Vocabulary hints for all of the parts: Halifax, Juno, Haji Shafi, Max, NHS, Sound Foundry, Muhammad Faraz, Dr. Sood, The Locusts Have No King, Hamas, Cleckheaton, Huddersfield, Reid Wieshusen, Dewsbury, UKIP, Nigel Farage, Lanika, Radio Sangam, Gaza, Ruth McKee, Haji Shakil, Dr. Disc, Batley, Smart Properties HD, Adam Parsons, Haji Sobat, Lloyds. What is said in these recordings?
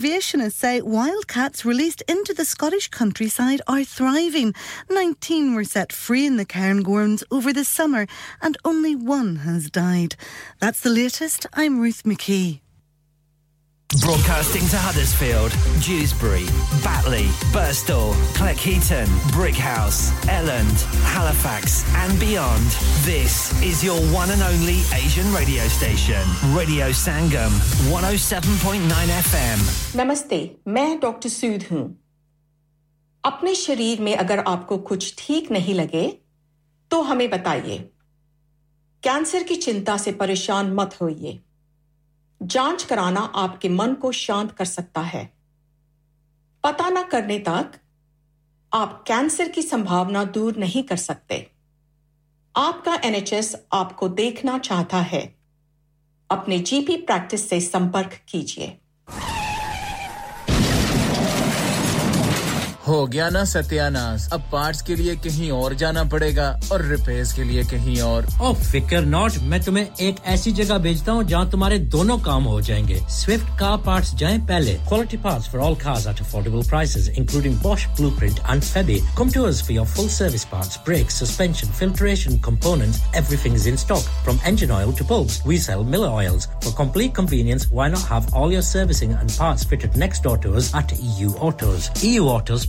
Conservationists say wildcats released into the Scottish countryside are thriving. 19 were set free in the Cairngorms over the summer and only one has died. That's the latest. I'm Ruth McKee. Broadcasting to Huddersfield, Dewsbury, Batley, Birstall, Cleckheaton, Brickhouse, Elland, Halifax and beyond. This is your one and only Asian radio station, Radio Sangam, 107.9 FM. Namaste, मैं Dr. Sood हूँ. अपने शरीर में अगर आपको कुछ ठीक नहीं लगे, तो हमें बताइए. कैंसर की चिंता से परेशान मत होइए. जांच कराना आपके मन को शांत कर सकता है पता न करने तक आप कैंसर की संभावना दूर नहीं कर सकते आपका एनएचएस आपको देखना चाहता है अपने जीपी प्रैक्टिस से संपर्क कीजिए हो गया ना सत्यानाश अब पार्ट्स के लिए कहीं और जाना पड़ेगा और रिपेयर्स के लिए कहीं और ओ फिकर नॉट मैं तुम्हें एक ऐसी जगह भेजता हूं जहां तुम्हारे दोनों काम हो जाएंगे स्विफ्ट कार पार्ट्स जाएं पहले quality parts for all cars at affordable prices including Bosch Blueprint and Febi come to us for your full service parts brake suspension filtration components everything is in stock from engine oil to bulbs we sell Miller Oils for complete convenience why not have all your servicing and parts fitted next door to us at EU Autos EU Autos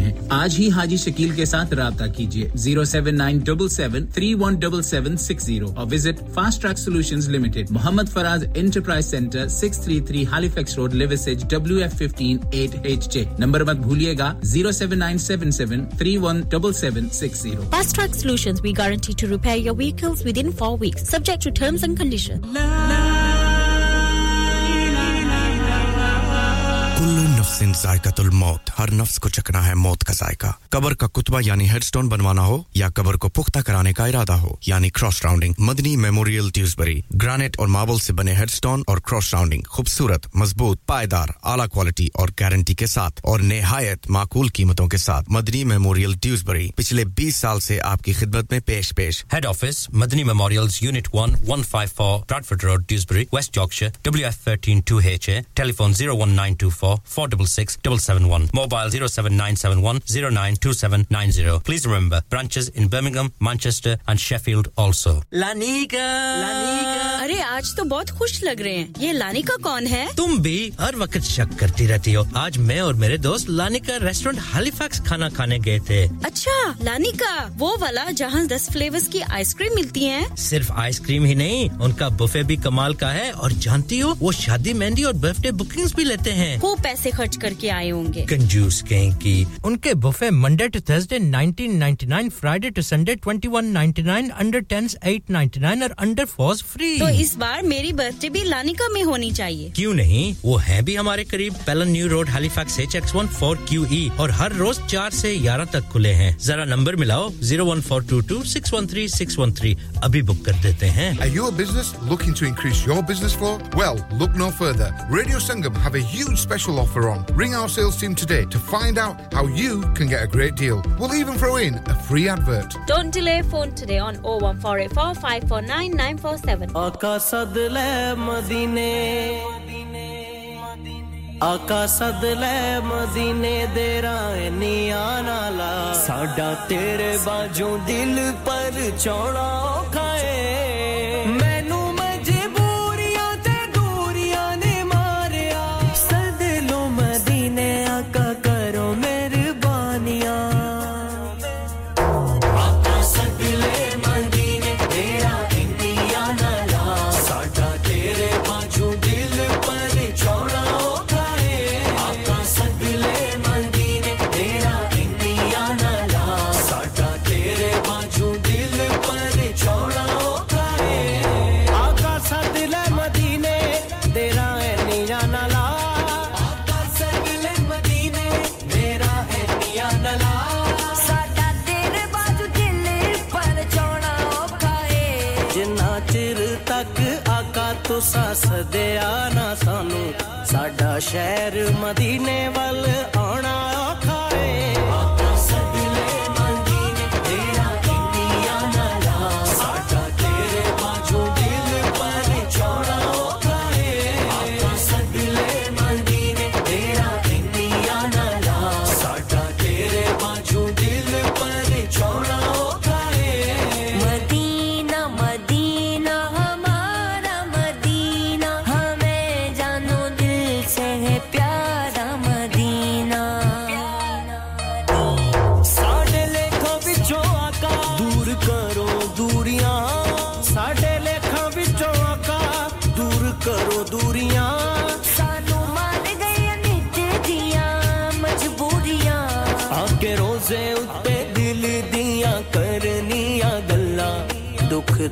आज ही हाजी शकील के साथ राबता कीजिए 07977317760 और visit fast track solutions limited Mohammad Faraz enterprise Centre 633 Halifax Road Liversedge WF15 8HJ number मत भूलिएगा 07977317760 Fast Track Solutions we guarantee to repair your vehicles within 4 weeks subject to terms and conditions इन जायकातुल मौत हर नफ्स को चखना है मौत का जायका कब्र का कुतबा यानी हेडस्टोन बनवाना हो या कब्र को पुख्ता कराने का इरादा हो यानी cross rounding Madani memorial Dewsbury granite और मार्बल से बने हेडस्टोन और क्रॉस राउंडिंग खूबसूरत मजबूत पायदार आला क्वालिटी और गारंटी के साथ और निहायत माकूल कीमतों के साथ मदनी मेमोरियल ड्यूसबरी पिछले 20 साल से आपकी खिदमत में पेश head office Madani memorials unit 1 154 Bradford road Dewsbury West Yorkshire WF13 2HA telephone 01924 66771 mobile 07971092790 please remember branches in Birmingham Manchester and Sheffield also Lanika Lanika अरे आज तो बहुत खुश लग रहे हैं ये लानिका कौन है तुम भी हर वक्त शक करती रहती हो आज मैं और मेरे दोस्त लानिका रेस्टोरेंट हैलिफैक्स खाना खाने गए थे अच्छा लानिका वो वाला जहां 10 फ्लेवर्स की आइसक्रीम मिलती है सिर्फ आइसक्रीम ही नहीं उनका बुफे भी कमाल का है और जानती हो वो शादी मेहंदी और बर्थडे बुकिंग्स भी लेते हैं खूब पैसे खर्च करके आए होंगे कंजूस कहीं की उनके buffet Monday to Thursday 19.99 Friday to Sunday 21.99 under 10s 8.99 और अंडर 4s फ्री तो इस बार मेरी बर्थडे भी लानिका में होनी चाहिए क्यों नहीं वो है भी हमारे करीब Pellon new road Halifax HX14QE और हर रोज 4 से 11 तक खुले हैं जरा नंबर मिलाओ 01422613613 अभी बुक कर देते हैं Are you a business looking to increase your business flow? Well, look no further. Radio Sangam have a huge special offer on. Ring our sales team today to find out how you can get a great deal. We'll even throw in a free advert. Don't delay phone today on 01484 549 947. Aka sadle madine Aka sadle madine dera niya na la Sada tere baajon dil par chona khaye तुसा सदया ना सानू साडा शहर मदीने वल आना औखा है आपा सदले मदीने तेरा किन्निया ना ला साडा तेरे बाजू दिल पर छोड़ा औखा है आपा सदले मदीने तेरा किन्निया ना ला साडा तेरे बाजू दिल पर छोड़ा औखा है मदीना मदीना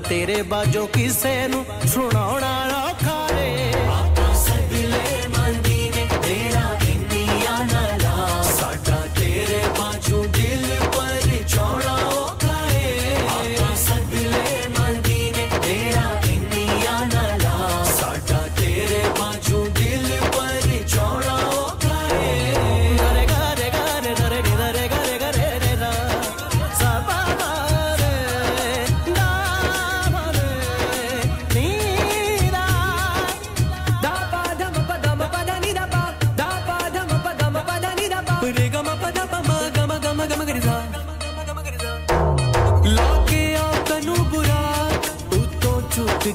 तेरे बाजों किसे नु सुनाना औखा रे आपा सदले मदीने तेरा किन्निया ना ला साडा तेरे बाजू दिल पर छोड़ा औखा रे आपा सदले मदीने तेरा किन्निया ना ला साडा तेरे बाजू दिल पर छोड़ा औखा रे रे रे रे रे रे रे रे रे साबा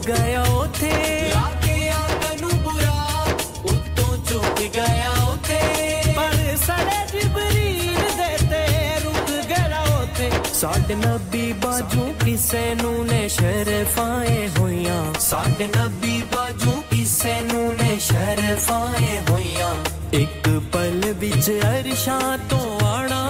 गया ओथे लाके आकनु बुरा उत्तो चुप गया ओथे पर सड़े जिबरील देते रुक गया ओथे साडे नबी बाजू किसे नु ने शरफाएं होया साडे नबी बाजू किसे नु ने शरफाएं होया एक पल विच अरशा तो आना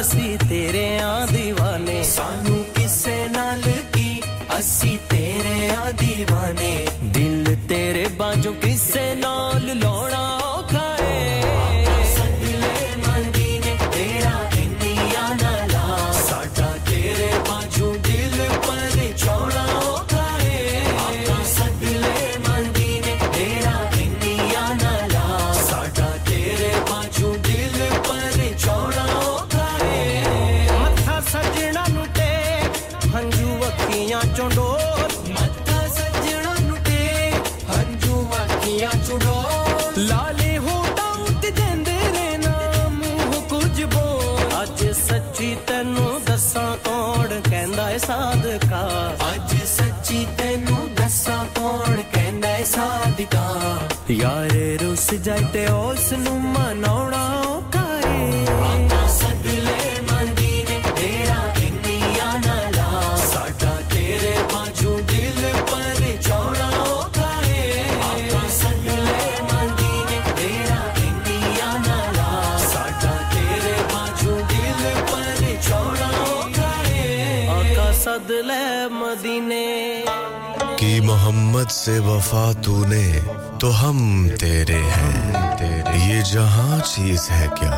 ਅਸੀਂ ਤੇਰੇ ਆ دیਵਾਨੇ ਸਾਨੂੰ ਕਿਸੇ ਨਾਲ ਕੀ ਅਸੀਂ ਤੇਰੇ ਆ دیਵਾਨੇ ਦਿਲ ਤੇਰੇ ਬਾਝੋਂ ਕਿਸੇ ਨਾਲ ਲੋਣਾ ਔਖਾ ਏ ਆਪਾ ਸਦਲੇ ਮਦੀਨੇ ਤੇਰਾ ਕਿੰਨਿਆ ਨਾ ਲਾ ਸਾਡਾ ਤੇਰੇ ਬਾਝੋਂ ਦਿਲ ਪਰ ਛੋੜਾ ਔਖਾ ਏ ਆਪਾ ਸਦਲੇ ਮਦੀਨੇ ਤੇਰਾ ਕਿੰਨਿਆ ਨਾ ਲਾ ਸਾਡਾ ਤੇਰੇ ਬਾਝੋਂ ਦਿਲ ਪਰ ਛੋੜਾ चंडोर मत्ता सजना नुटे हंजू वाखिया चुडो लाले होटा उत जंदे रहना मुंह कुछ बोल आज सच्ची तन्नू दसा कौन कहंदा है सादका आज सच्ची तन्नू दसा कौन कहंदा है सादका यार रुस जाते उस नु मनाउणा औखा रे आपा सदले मदीने तेरा किन्निया ना ला साडा तेरे बाजू दिल पर छोड़ा औखा है आपा सदले मदीने तेरा किन्निया ना ला साडा तेरे बाजू दिल पर छोड़ा औखा है आपा सदले मदीने की मोहम्मद से वफा तूने तो हम तेरे हैं तेरे ये जहां चीज है क्या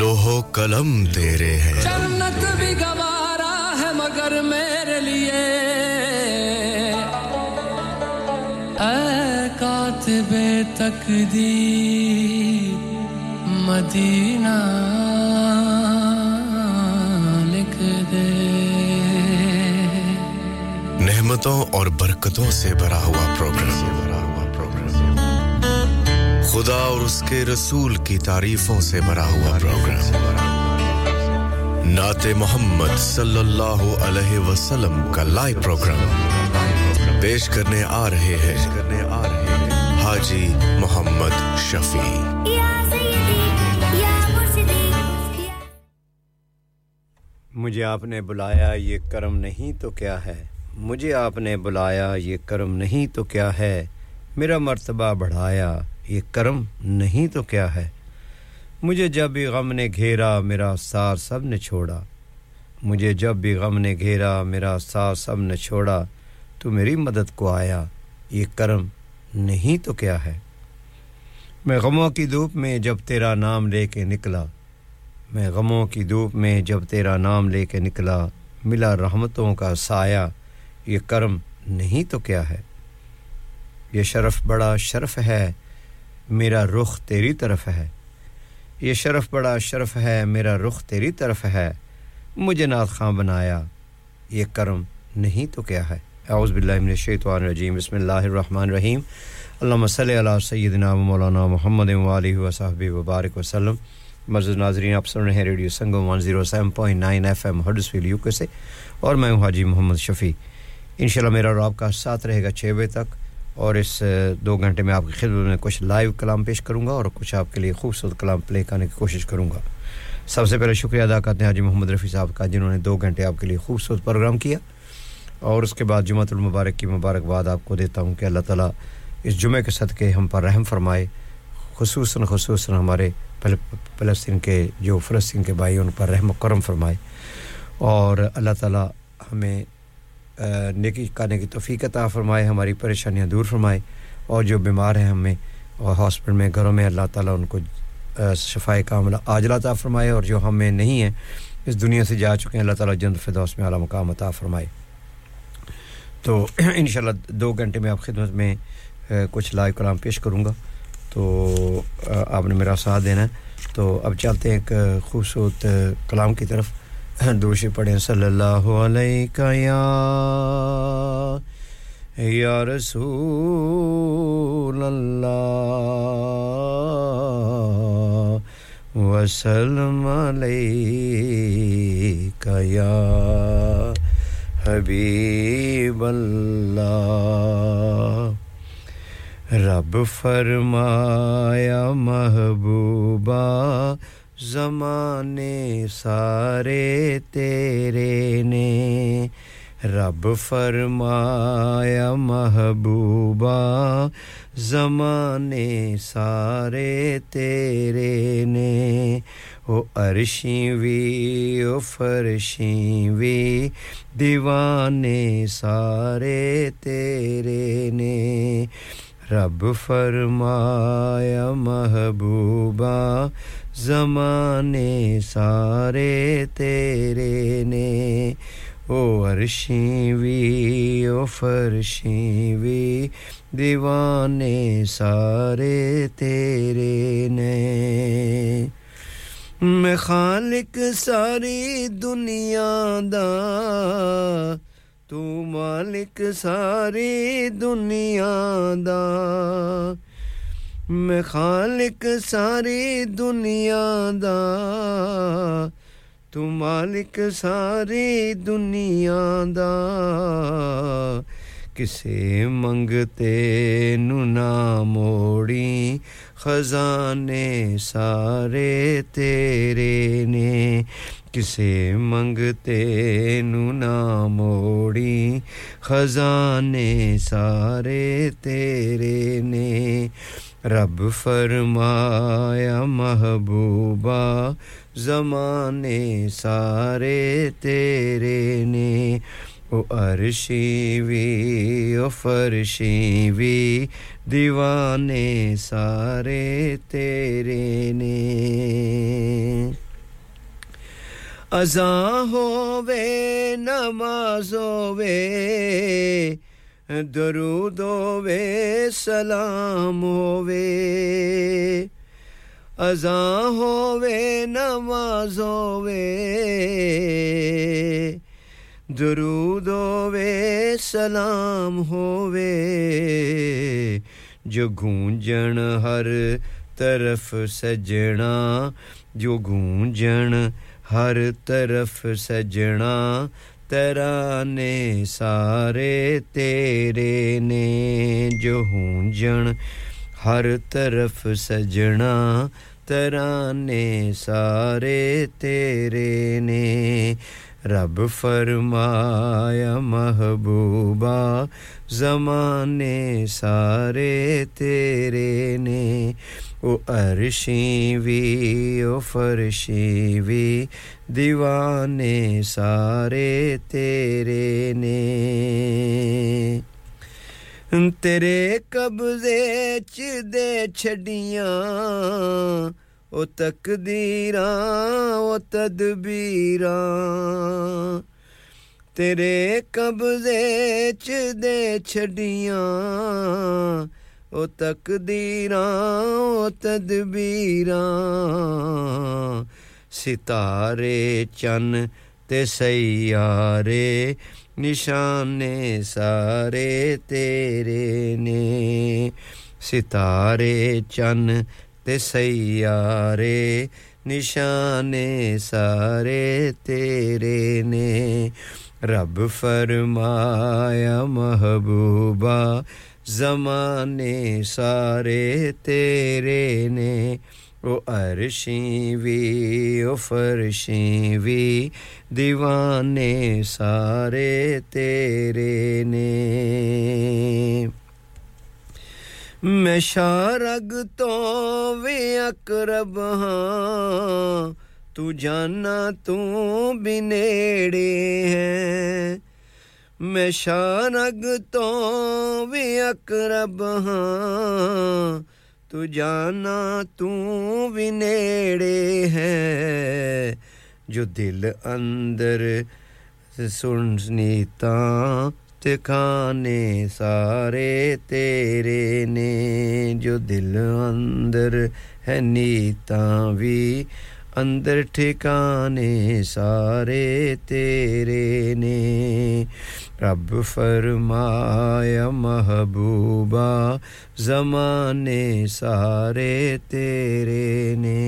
लोहो कलम तेरे हैं जन्नत भी गवारा है मगर मेरे लिए ऐ कातिबे तकदीर मदीना लिख दे नेमतों और बरकतों से भरा हुआ प्रोग्राम खुदा और उसके रसूल की तारीफों से भरा हुआ प्रोग्राम नाते मोहम्मद सल्लल्लाहु अलैहि वसल्लम का लाइव प्रोग्राम पेश करने आ रहे हैं हाजी मोहम्मद शफी मुझे आपने बुलाया ये करम नहीं तो क्या है मुझे आपने बुलाया ये करम नहीं तो क्या है मेरा मर्तबा बढ़ाया ये करम नहीं तो क्या है मुझे जब भी गम ने घेरा मेरा सार सब ने छोड़ा मुझे जब भी गम ने घेरा मेरा सार सब ने छोड़ा तू मेरी मदद को आया ये करम नहीं तो क्या है मैं गमों की धूप में जब तेरा नाम लेके निकला मैं गमों की धूप में जब तेरा नाम लेके निकला मिला रहमतों का साया ये करम नहीं तो क्या है ये शरफ बड़ा शरफ है मेरा रुख तेरी तरफ है ये शरफ बड़ा शरफ है मेरा रुख तेरी तरफ है मुझे नात खां बनाया ये करम नहीं तो क्या है औज़ बिल्लाहि मिनश शैतानिर रजीम बिस्मिल्लाहिर रहमानिर रहीम अल्लाहुम्मा सल्लि अला सय्यिदिना व मौलाना मुहम्मद व आलिहि व सहबि व बारिक वसल्लम मौजूद नाज़रीन आप सुन रहे हैं radio Sangam 107.9 FM Huddersfield UK से और मैं हूं हाजी मोहम्मद शफी इंशाल्लाह मेरा और आपका साथ रहेगा 6 बजे तक और इस 2 घंटे में आपकी खिदमत में कुछ लाइव कलाम पेश करूंगा और कुछ आपके लिए खूबसूरत कलाम प्ले करने की कोशिश करूंगा सबसे पहले शुक्रिया अदा करते हैं हाजी मोहम्मद रफी साहब का जिन्होंने 2 घंटे आपके लिए खूबसूरत प्रोग्राम किया और उसके बाद जुमातुल मुबारक की मुबारकबाद आपको देता हूं कि अल्लाह ताला इस जुमे के सदके हम पर रहम फरमाए खुसूसन हमारे फ़लस्तीन के जो फ़लस्तीन के भाई उन पर रहम करम फरमाए और अल्लाह ताला हमें नेकी करने की तौफीक अता फरमाए हमारी परेशानियां दूर फरमाए और जो बीमार हैं हमें और हॉस्पिटल में घरों में अल्लाह ताला उनको शफाए कामिला आजिला अता फरमाए और जो हमें नहीं है इस दुनिया से जा चुके हैं अल्लाह ताला जन्नत फिरदौस में आला मकाम अता फरमाए तो इंशाल्लाह 2 घंटे में आप खिदमत में कुछ लाइव कलाम पेश करूंगा तो आपने मेरा साथ देना तो अब चलते हैं एक खूबसूरत कलाम की तरफ दोषी पढ़ें सल्लल्लाहु अलैका या रसूल अल्लाह व सल्लम अलैका या हबीब अल्लाह रब फरमाया महबूबा ज़माने सारे तेरे ने रब फरमाया महबूबा ज़माने सारे तेरे ने ओ अर्शी वी ओ फरशी वी दीवाने सारे तेरे ने रब फरमाया महबूबा ज़माने सारे तेरे ने ओ अर्शी वी ओ फरशी वी दीवाने सारे तेरे ने मैं खालिक सारी दुनिया दा तू मालिक सारी दुनिया दा मैं खालिक सारी दुनिया दा तू मालिक सारी दुनिया दा किसे मंगते नु ना मोड़ी खजाने सारे तेरे ने किसे मंगते नु ना मोड़ी खजाने सारे तेरे ने रब फरमाया महबूबा ज़माने सारे तेरे ने ओ अर्शी वी ओ फरशी वी दीवाने सारे तेरे ने अज़ा होवे नमाज़ होवे दुरूद होवे सलाम होवे अज़ा होवे नमाज़ होवे दुरूद होवे सलाम होवे जो गूंजन हर तरफ सजना जो गूंजन हर तरफ सजना तराने सारे तेरे ने जो गूंजन हर तरफ सजना तराने सारे तेरे ने रब फरमाया महबूबा ज़माने सारे तेरे ने ओ अर्शी वी ओ फरशी वी दीवाने सारे तेरे ने तेरे कब्जे च दे छड़ियां ओ तकदीरां ओ तदबीरां तेरे कब्जे च दे छड़ियां ओ तकदीरां ओ तदबीरां सितारे चन्न ते सैयारे निशाने सारे तेरे ने सितारे चन्न ते सैयारे निशाने सारे तेरे ने रब फरमाया महबूबा ज़माने सारे तेरे ने ओ अर्शी वी ओ फरशी वी दीवाने सारे तेरे ने मैं शारग तो वे अकरब हां तू जाना तू भी नेड़े है मैं शारग तो वे अकरब हां तू जाना तू भी नेड़े है जो दिल अंदर सुननीता ते खाने सारे तेरे ने जो दिल अंदर है नीता भी अंदर ठिकाने सारे तेरे ने रब फरमाया महबूबा ज़माने सारे तेरे ने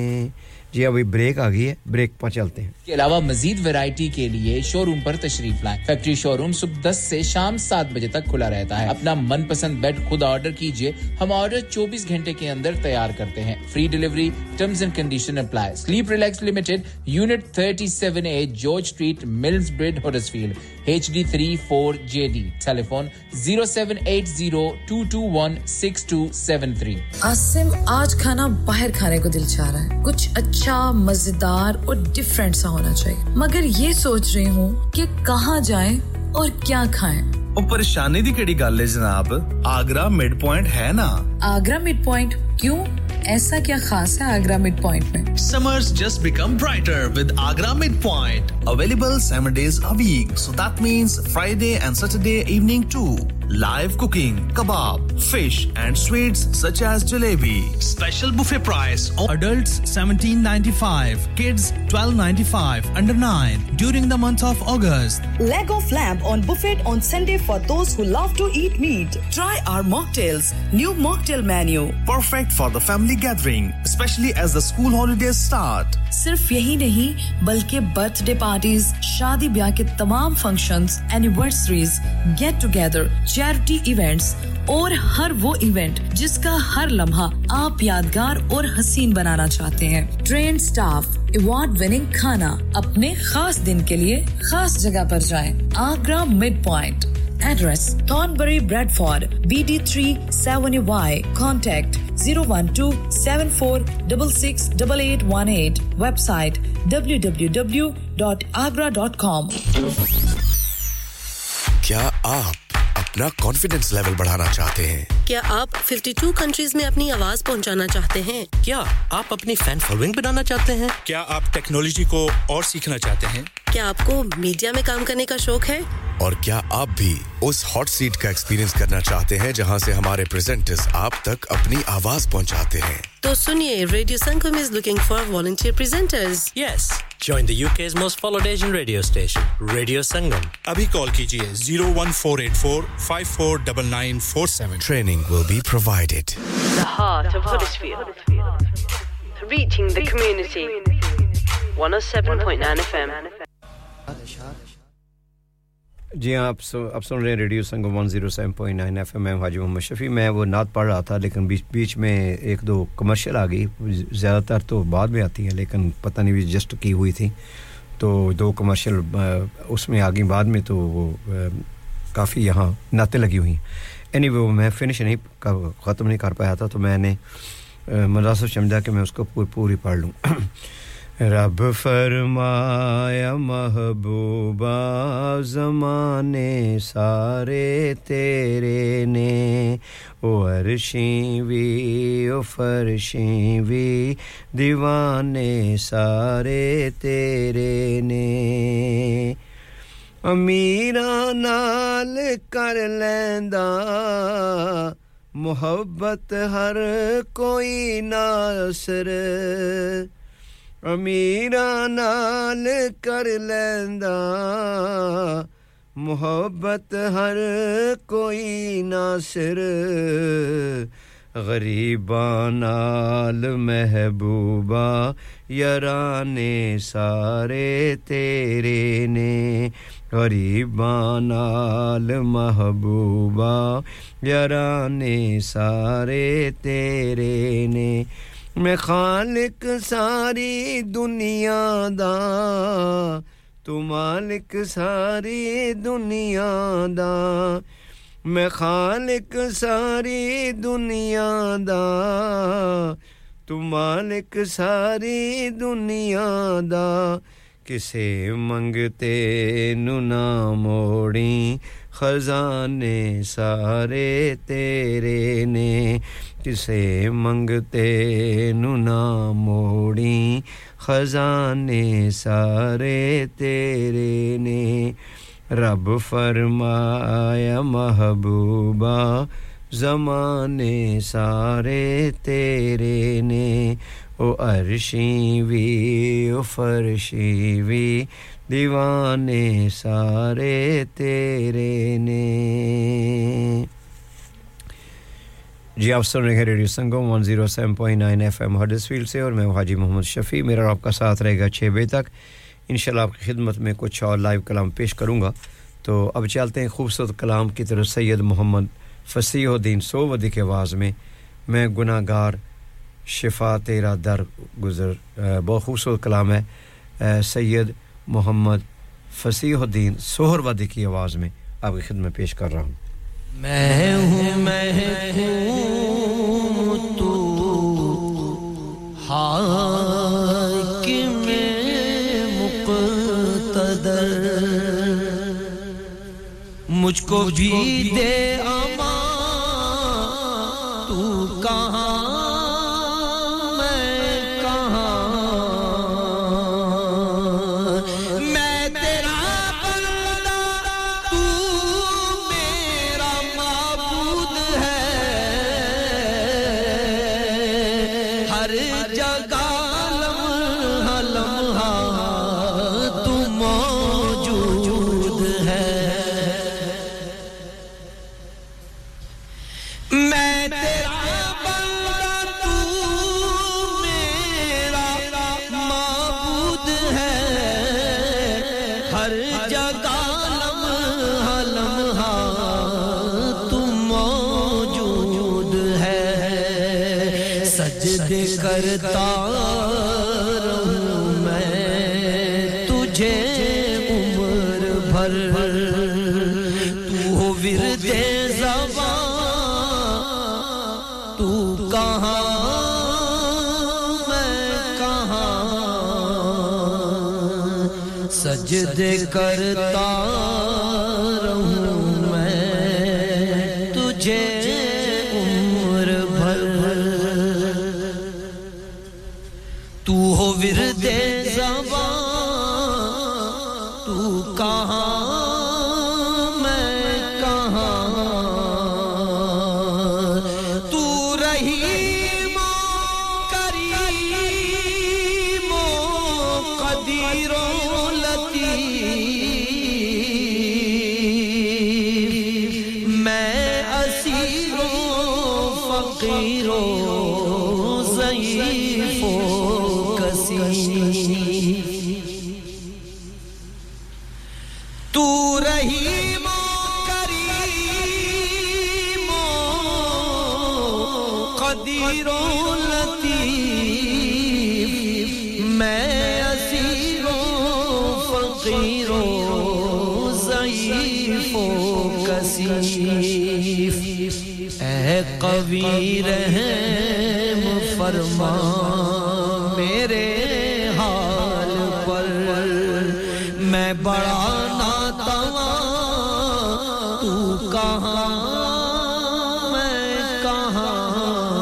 जी अभी ब्रेक आ गई है ब्रेक पर चलते हैं इसके अलावा मजीद वैरायटी के लिए शोरूम पर तशरीफ लाएं फैक्ट्री शोरूम सुबह 10 से शाम 7 बजे तक खुला रहता है अपना मनपसंद बेड खुद ऑर्डर कीजिए हम ऑर्डर 24 घंटे के अंदर तैयार करते हैं free delivery terms and condition apply sleep relax limited unit 37A George street Milnsbridge Huddersfield HD34JD telephone 07802216273 Asim आज खाना बाहर खाने को दिल चाह रहा है कुछ अच्छा मजेदार और डिफरेंट सा होना चाहिए मगर ये सोच रही हूँ कि कहाँ जाएं और क्या खाएं ਉਹ ਪਰੇਸ਼ਾਨੀ ਦੀ ਕਿਹੜੀ ਗੱਲ ਹੈ ਜਨਾਬ ਆਗਰਾ ਮਿਡ ਪੁਆਇੰਟ ਹੈ ਨਾ ਆਗਰਾ ਮਿਡ ਪੁਆਇੰਟ ਕਿਉਂ ਐਸਾ ਕੀ ਖਾਸ ਹੈ ਆਗਰਾ ਮਿਡ ਪੁਆਇੰਟ ਮੇਂ summers just become brighter with Agra mid point available 7 days a week so that means Friday and Saturday evening to live cooking kebab fish and sweets such as jalebi special buffet price adults 17.95 kids 12.95 under 9 during the month of August leg of lamb on buffet on Sunday For those who love to eat meat, try our mocktails. New mocktail menu, perfect for the family gathering, especially as the school holidays start. सिर्फ यही नहीं, बल्कि birthday parties, शादी ब्याह के तमाम functions, anniversaries, get-together, charity events और हर वो event जिसका हर लम्हा आप यादगार और हसीन बनाना चाहते हैं. Trained staff, award-winning खाना अपने खास दिन के लिए खास जगह पर जाएं. Agra Midpoint. Address Thornbury Bradford BD37Y Contact 01274668818 Website www.agra.com क्या आप अपना कॉन्फिडेंस लेवल बढ़ाना चाहते हैं क्या आप 52 कंट्रीज में अपनी आवाज पहुंचाना चाहते हैं क्या आप अपनी फैन फॉलोइंग बनाना चाहते हैं क्या आप टेक्नोलॉजी को और सीखना चाहते हैं क्या आपको मीडिया में काम करने का शौक है और क्या आप भी उस हॉट सीट का एक्सपीरियंस करना चाहते हैं जहां से हमारे प्रेजेंटर्स आप तक अपनी आवाज पहुंचाते हैं तो सुनिए radio Sangam is looking for volunteer presenters. Yes, join the UK's most followed Asian radio station, Radio Sangam. अभी कॉल कीजिए 01484549947. Training will be provided. The heart of Huddersfield, reaching the community. 107.9 FM. जी हां आप सुन रहे हैं रेडियो संगम 107.9 एफएम में हाजी मोहम्मद शफी मैं वो नात पढ़ रहा था लेकिन बीच में एक दो कमर्शियल आ गई ज्यादातर तो बाद में आती है लेकिन पता नहीं जस्ट की हुई थी तो दो कमर्शियल उसमें आ गई बाद में तो वो काफी यहां नाते लगी हुई एनीवे anyway, मैं फिनिश नहीं खत्म नहीं कर पाया था तो मैंने मदरसा समझा कि मैं उसको पूरी पढ़ लूं रब फरमाया महबूबा ज़माने सारे तेरे ने ओ अर्शीवी ओ फरशीवी दीवाने सारे तेरे ने अमीरा नाल कर लैंदा मोहब्बत हर कोई नासर अमीरा नाल कर लैंदा मोहब्बत हर कोई नासिर गरीबा नाल महबूबा याराने सारे तेरे ने गरीबा नाल महबूबा याराने सारे तेरे ने मैं खालिक सारी दुनिया दा तू मालिक सारी दुनिया दा मैं खालिक सारी दुनिया दा तू मालिक सारी दुनिया दा किसे मंगते नु ना मोड़ी खजाने सारे तेरे ने किसे मंगते नु ना मोड़ी खजाने सारे तेरे ने रब फरमाया महबूबा ज़माने सारे तेरे ने ओ अर्शीवी ओ फरशीवी दीवाने सारे तेरे ने जी आप सुन रहे हैं रेडियो संगम 107.9 एफएम हडर्सफील्ड से और मैं हाजी मोहम्मद शफी मेरा आपका साथ रहेगा 6 बजे तक इंशाल्लाह आपकी खिदमत में कुछ और लाइव कलाम पेश करूंगा तो अब चलते हैं खूबसूरत कलाम की तरफ सैयद मोहम्मद फसीहुद्दीन सोवदी की आवाज में मैं गुनाहगार शिफा तेरा दर गुजर बहुत खूबसूरत कलाम है सैयद मोहम्मद फसीहुद्दीन सोहरवदी की आवाज में आपकी खिदमत में पेश कर रहा हूं मैं हूँ तू हाकिम मुक़्तदर मुझको भी दे अमा तू कहाँ करता रहूं मैं तुझे उम्र भर तू हो विरदे ज़बां तू कहाँ मैं कहाँ सजदे करता रहूं मैं तुझे मैं असीरों लतीफ ऐ कवी रहम फरमा मेरे हाल पर मैं बड़ा नातवा तू कहां मैं कहां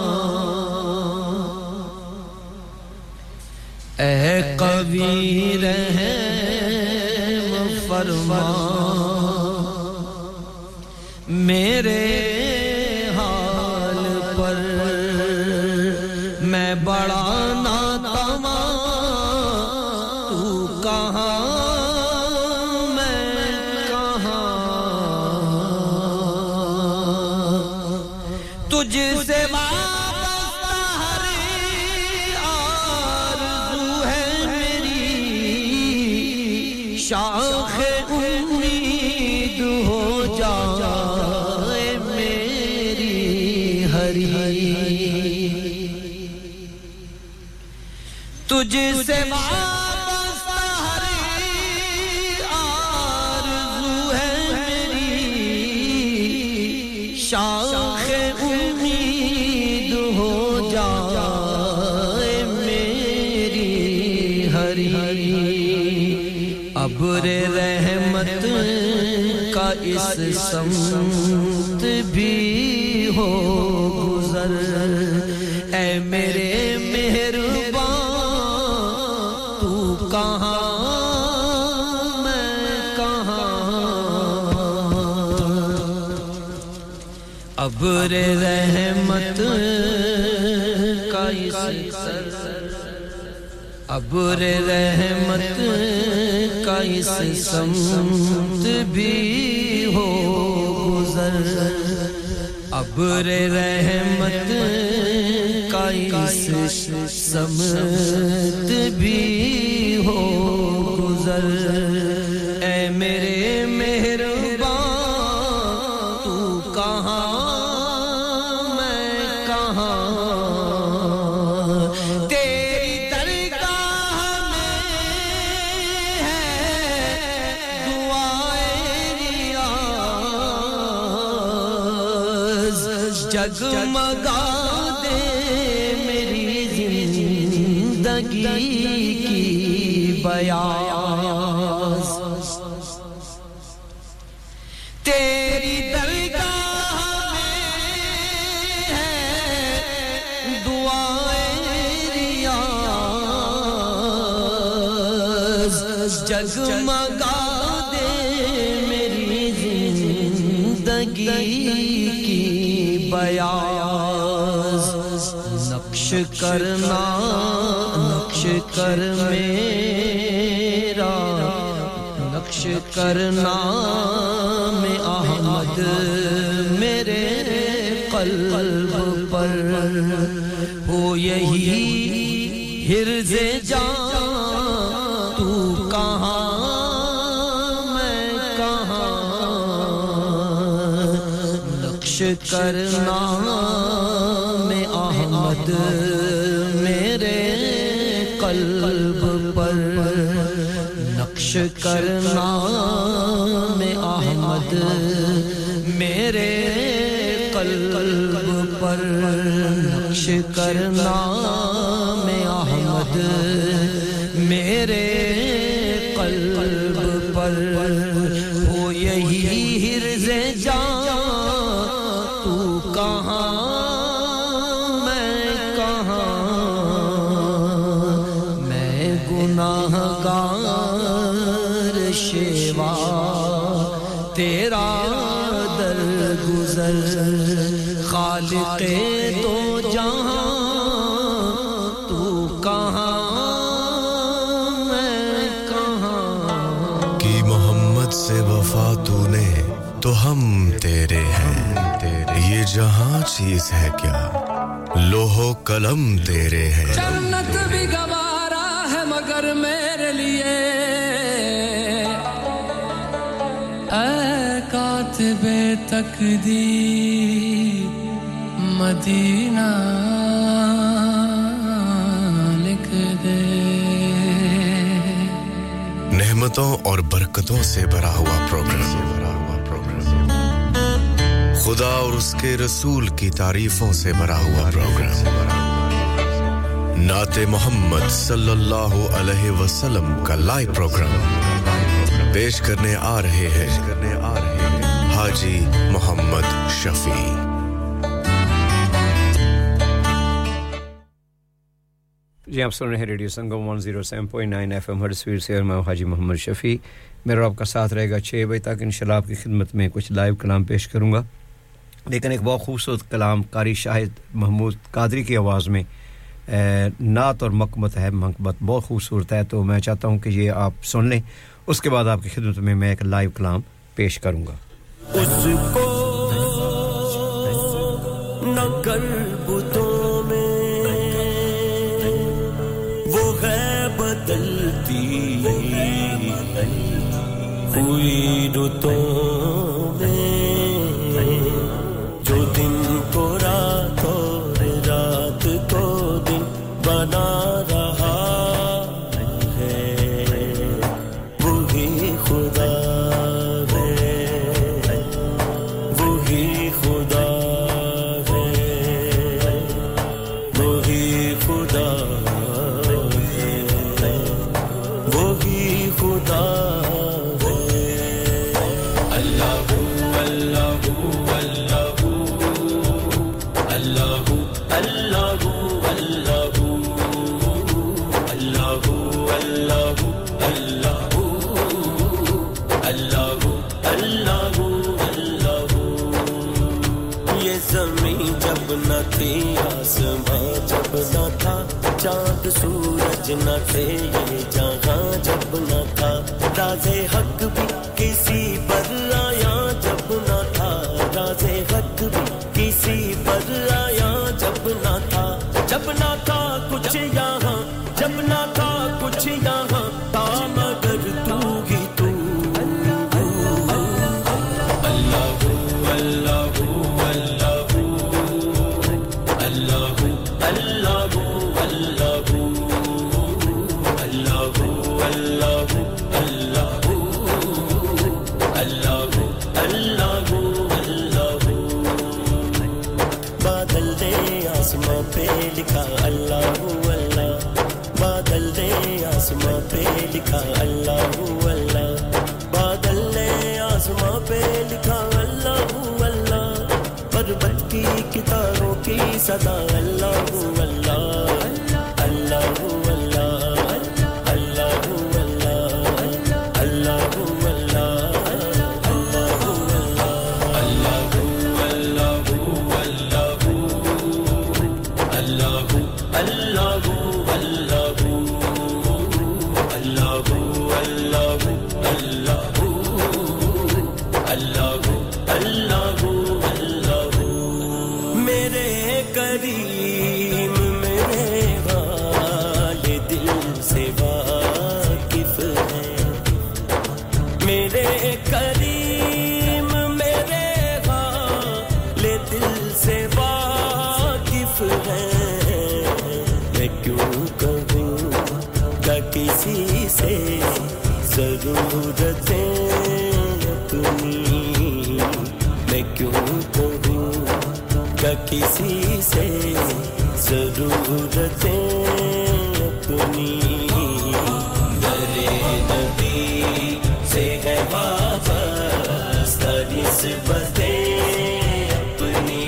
ऐ कवी रहम फरमा मेरे हाल पर मैं बड़ा नातवा तू कहां मैं कहां तुझसे वाबस्ता हर आरज़ू है मेरी शाख उम्मीद हो जा तुझसे वाबस्ता हर आरज़ू है मेरी शाखे उम्मीद हो जाए मेरी हरी अब्र रहमत का इस समत भी हो गुज़र ऐ मेरे अब्र रहमत का इस अब्र रहमत का इस समत भी हो गुज़र अब्र रहमत का इस समत भी हो गुज़र ऐ मेरे जगमगा दे मेरी जिंदगी की बयास तेरी दरगाह में है दुआएं रियाज जगमगा दे मेरी जिंदगी बयास नक्श करना मेरा नक्श करना में अहमद मेरे कल्ब पर हो यही हिरज़े जान तू कहां करना में अहमद मेरे कल्ब पर नक्श करना में अहमद मेरे कल्ब पर नक्श करना में अहमद मेरे कल्ब पर हो यही हिरज़े जान गुनाहगार शेवा तेरा दर गुज़र खालिक़े दो जहां तू कहां मैं कहां कि मोहम्मद से वफा तूने तो हम तेरे हैं ये जहां चीज है क्या लोहो कलम तेरे हैं जन्नत भी गवारा है मगर मैं कातिबे तकदीर मदीना लिख दे नेमतों और बरकतों से भरा हुआ प्रोग्राम खुदा और उसके रसूल की तारीफों से भरा हुआ प्रोग्राम नाते मोहम्मद सल्लल्लाहु अलैहि वसल्लम का लाइव प्रोग्राम पेश करने आ रहे हैं हाजी मोहम्मद शफी जी आप सुन रहे हैं रेडियो संगम 107.9 एफएम हरसवीर से और मैं हाजी मोहम्मद शफी मेरा आपका साथ रहेगा 6 बजे तक इंशाल्लाह आपकी खिदमत में कुछ लाइव कलाम पेश करूंगा लेकिन एक बहुत खूबसूरत कलाम कारी शाहिद महमूद कादरी की आवाज में नात और मकमत है मकमत बहुत खूबसूरत है तो मैं चाहता हूं कि ये आप सुन लें उसके बाद आपकी खिदमत में मैं एक लाइव कलाम पेश करूंगा उसको न कर बुतों में बदलती हुई रुतों में जो दिन को रात और रात को दिन बना रहा है वही खुदा है वही खुदा है वही खुदा न थे आसमां जब न था चांद सूरज न थे ये जहां जब न था राज़े हक भी किसी पर आया जब न था राज़े हक भी किसी पर आया जब न था कुछ यहां जब न था कुछ यहां था मगर तू ही तू अल्लाह अल्लाह लिखा अल्लाहू अल्लाह बादल ने आसमां पे लिखा अल्लाहू अल्लाह बादल ने आसमां पे लिखा अल्लाहू अल्लाह पर्वत की कितारों की सदा अल्लाहू अल्लाह अल्लाहू अल्लाह अल्लाहू अल्लाह अल्लाहू किसी से ज़रूरतें अपनी मैं क्यों कहूँ क्या किसी से ज़रूरतें अपनी दरे नबी से है वास्ता निस्बतें अपनी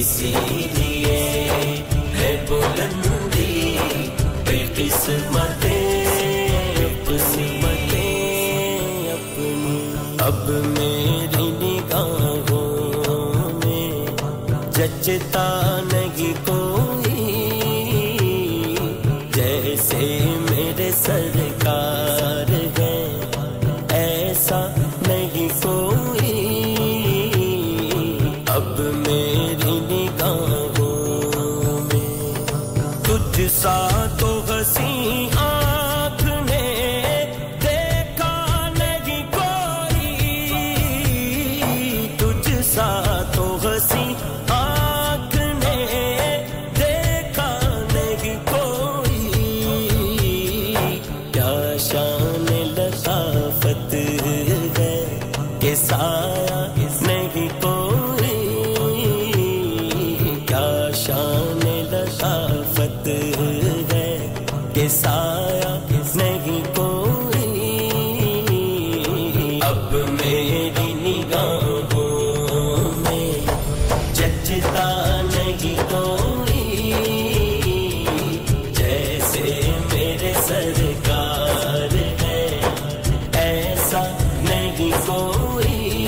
इसीलिए है बुलंद किस्मतें अपनी अब मेरी निगाहों में जचता नहीं कोई जैसे मेरे सरकार है ऐसा नहीं कोई अब मेरी निगाहों में तुझसा तो हसीं आँख ने देखा नहीं कोई तुझसा तो हसीं आँख ने देखा नहीं कोई क्या शान लताफत है के साया नहीं के साया नहीं कोई अब मेरी निगाहों में जचता नहीं कोई जैसे मेरे सरकार है ऐसा नहीं कोई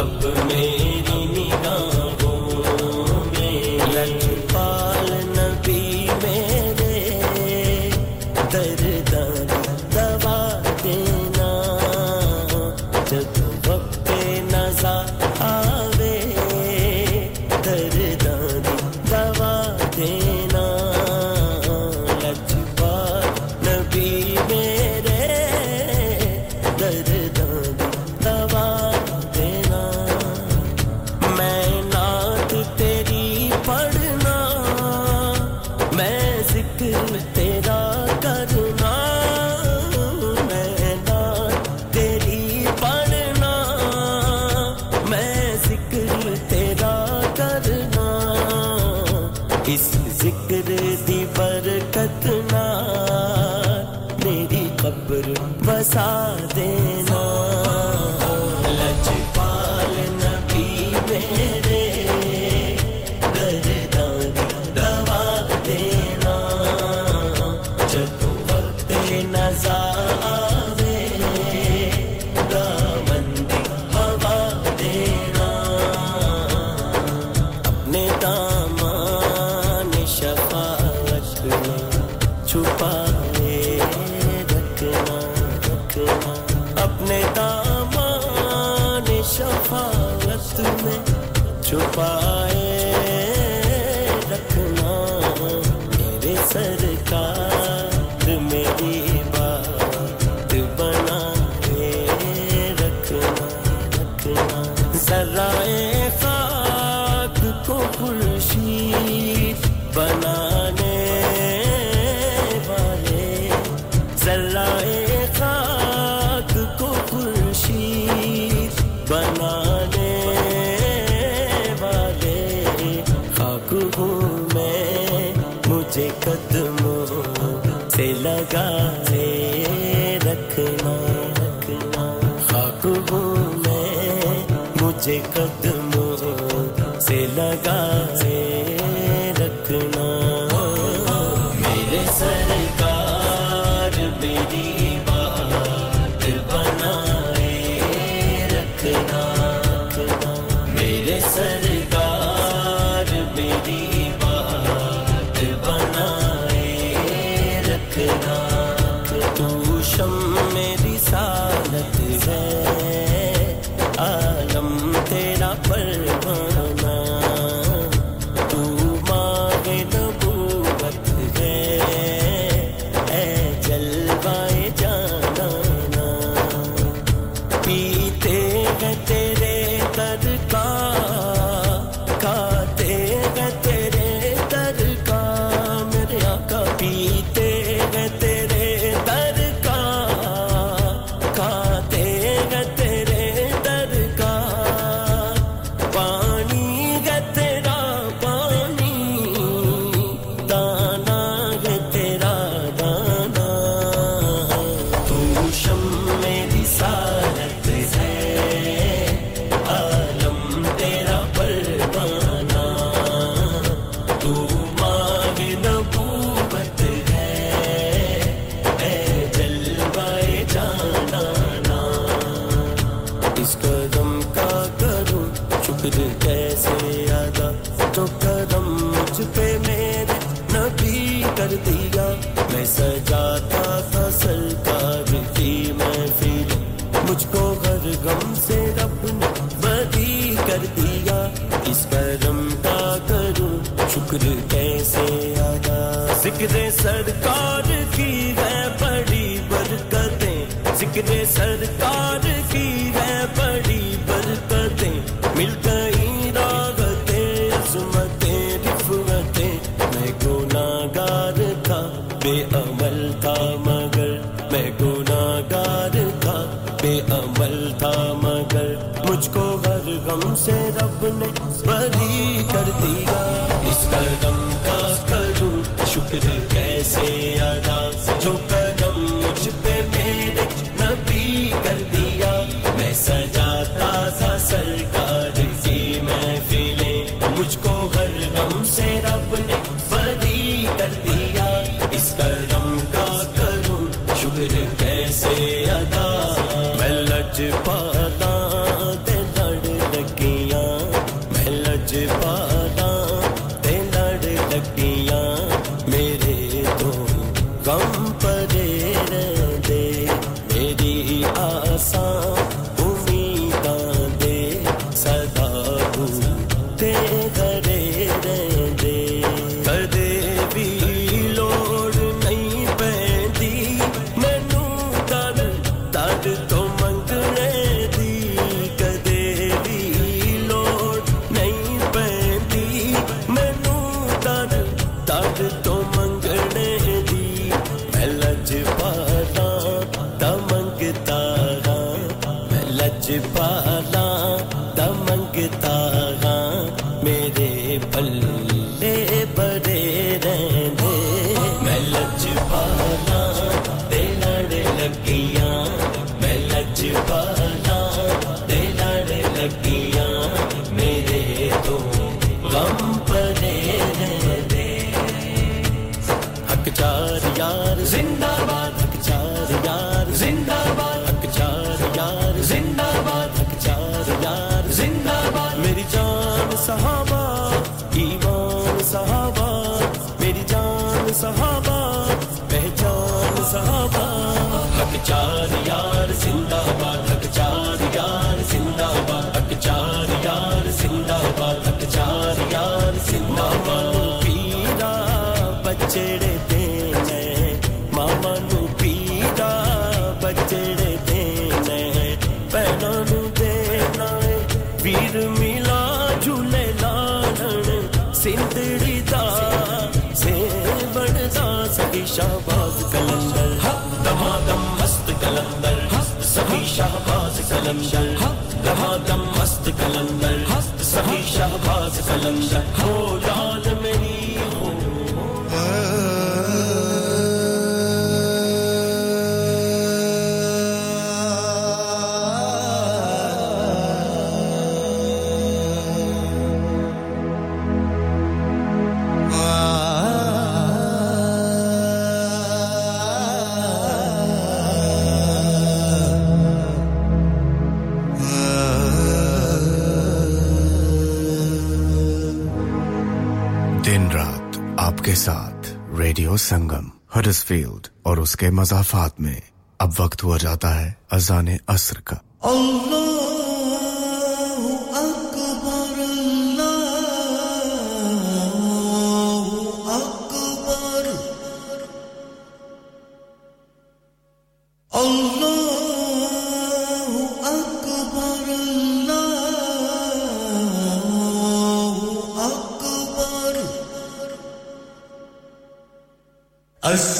अब मेरी निगाहों में ललपाल नबी बसा देना लजपाल नबी मेरे दर्द दवा देना जब वक्त नज़र आवे दामन हवा देना अपने दामन शफाअत में छुपा अपने दामान शफाअत में छुपाए रखना मेरे सरकार मेरी बात बनाए रखना रखना ज़राए ख़ाक को खुर्शीद बनाने वाले ज़राए बनाने वाले खाक हूँ मैं मुझे कदमों से लगाए रखना रखना खाक हूँ मैं मुझे कदमों से लगाए रखना मेरे सरकार मेरी बात बना मेरे सरकार मेरी बात बनाए रखना तू शम्म मेरी सालत है आलम तेरा परवाना तू मांगे नबूवत है ऐ जलवाए जाना पीते हैं तेरे दर का खाते हैं तेरे दर का मेरे आका पीते हैं तेरे दर का खाते हैं तेरे दर का पानी है तेरा पानी दाना है तेरा दाना तू शम्म मेरी सालत है कैसे आदा जो कदम मुझ पे मेरे नबी कर दिया मैं सजाता था सरकार की महफिल मुझको हर गम से रब ने बरी कर दिया इस करम का करूं शुक्र कैसे आदा जिक्र सरकार की है बड़ी बरकतें जिक्र सरकार की है बड़ी बरकतें मिल गई रागतें अज़मतें रिफ़्वतें मैं गुनाहगार था बेअमल था मगर मैं गुनाहगार था बेअमल था मगर मुझको हर गम से रब ने बरी कर दिया इस करम का करूं शुक्र है कैसे आना जो कदम मुझ पे मेरे नबी कर दिया मैं सजाता सा सरकार की महफिलें मुझको हर गम से रब ने बरी कर दिया इस करम का करूं शुक्र कैसे अदा मैं लज पाता ते लड़कियां मैं लज पाता ते लड़कियां मेरे तो गम परे रह दे मेरी आसा sahaba pehchan sahaba hak char yaar zindabad hak char yaar zindabad hak char yaar zindabad hak char yaar zindabad peera bachde de main mama nu peera bachde de main pehna nu dena veer mila jhule laadhan sindri da सभी शाहबाज कलंदर दमादम मस्त कलंदर सभी शाहबाज कलंदर दमादम मस्त कलंदर सभी शाहबाज कलंदर हो लाल मेरी हो साथ radio संगम Huddersfield और उसके मज़ाफात में अब वक्त हुआ जाता है अज़ान-ए असर का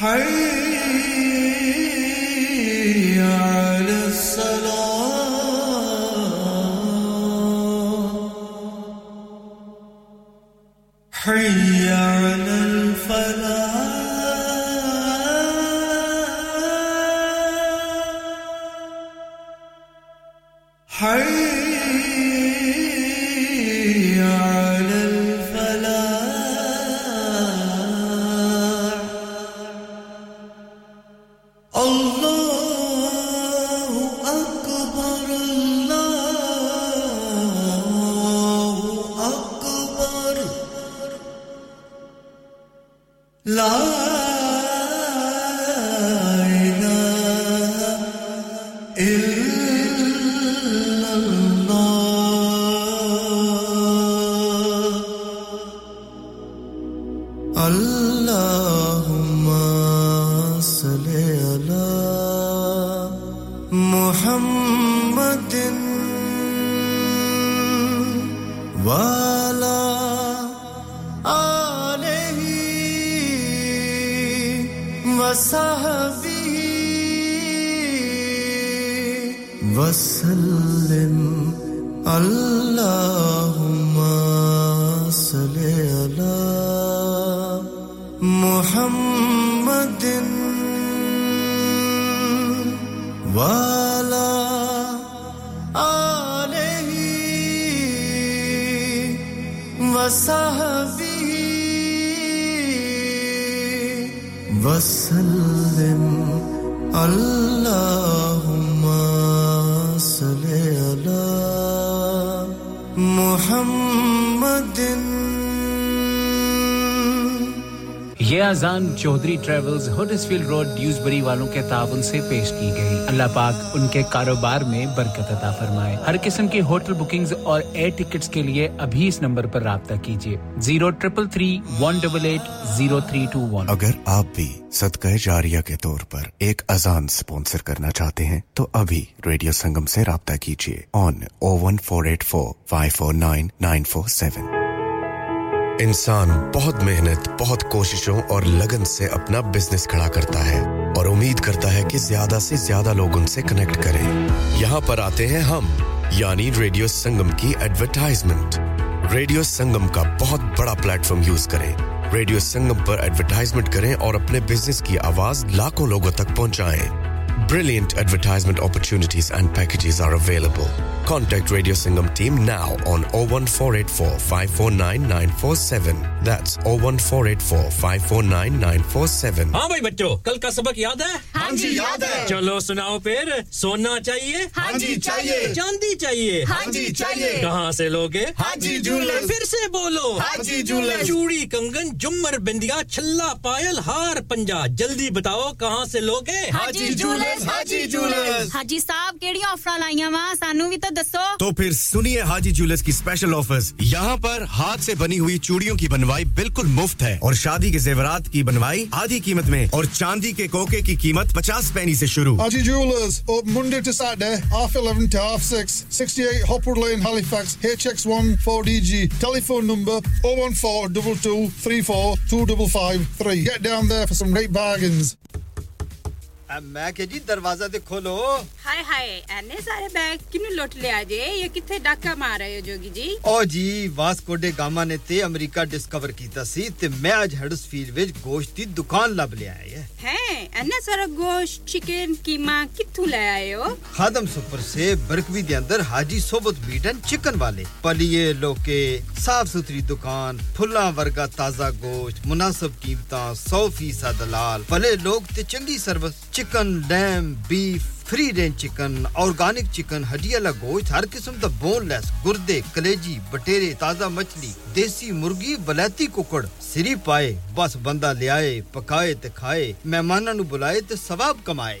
حي على الصلاة Chaudhry travels Huddersfield road Dewsbury वालों के ताबन से पेश की गई। अल्लाह पाक उनके कारोबार में बरकत अता फरमाए। हर किस्म की होटल बुकिंग्स और एयर टिकट्स के लिए अभी इस नंबर पर राब्ता कीजिए 033318800321। अगर आप भी सदका जारिया के तौर पर एक अजान स्पॉन्सर करना चाहते हैं तो अभी रेडियो संगम से राब्ता कीजिए ऑन 01484549947। इंसान बहुत मेहनत, बहुत कोशिशों और लगन से अपना बिजनेस खड़ा करता है और उम्मीद करता है कि ज्यादा से ज्यादा लोग उनसे कनेक्ट करें। यहाँ पर आते हैं हम, यानी रेडियो संगम की एडवर्टाइजमेंट। रेडियो संगम का बहुत बड़ा प्लेटफॉर्म यूज करें। रेडियो संगम पर एडवर्टाइजमेंट करें और अपने बिजनेस की आवाज लाखों लोगों तक पहुंचाएं। Brilliant advertisement opportunities and packages are available. Contact Radio Sangam team now on 01484549947. That's 01484549947. हाँ भाई बच्चों, कल का सबक याद है? हाँ जी याद है। चलो सुनाओ फिर। सोना चाहिए? हाँ जी चाहिए। चांदी चाहिए? हाँ जी चाहिए। कहाँ से लोगे? हाजी जूलर्स। फिर से बोलो, हाजी जूलर्स। चूड़ी, कंगन, झुमर, बिंदिया, छल्ला, पायल, हार, पंजा, जल्दी बताओ कहाँ से लोगे? हाजी जूलर्स। हाजी जूलर्स। हाजी साहब केडी ऑफर लाईया वा, सानू भी तो दसो। तो फिर सुनिए हाजी जूलर्स की स्पेशल ऑफर्स। यहाँ पर हाथ से बनी हुई चूड़ियों की बनवाई बिल्कुल मुफ्त है और शादी के जेवरात की बनवाई आधी कीमत में और चांदी के कोके की कीमत 50 पैसे से शुरू। Haji Jewellers open Monday to Saturday 11:30 to 6:30, 68 Hopwood Lane, Halifax, HX1 4DG. Telephone number 01422342553. Get down there for some great bargains. मैं के जी दरवाजा दे खोलो। हाय हाय, एने सारे बैग किने लोट ले आजे, ये किथे डाका मार रहे हो जोगी जी? ओ जी, वास्को डे गामा ने ते अमेरिका डिस्कवर कीता सी ते मैं आज हडर्सफील्ड विच गोश्त दी दुकान लब ले आया है। एने सारा गोश्त, चिकन, कीमा किथु ले आए हो? खादम सुपर से बरकवी दे अंदर हाजी सोबत मीट एंड चिकन वाले पलिए लोके साफ सुथरी दुकान, फुल्ला वर्गा ताजा गोश्त, मुनासिब कीमतां, 100% दलाल, भले लोग ते चंगी service. Chicken, lamb, beef, free range chicken, organic chicken, हड्डी वाला गोश्त, हर किस्म दा boneless, गुर्दे, कलेजी, बटेरे, ताजा मछली, देसी मुर्गी, बलाती कुकड़, सिरी पाए, बस बंदा ले आए, पकाए ते खाए, मेहमानां नु बुलाए ते सवाब कमाए।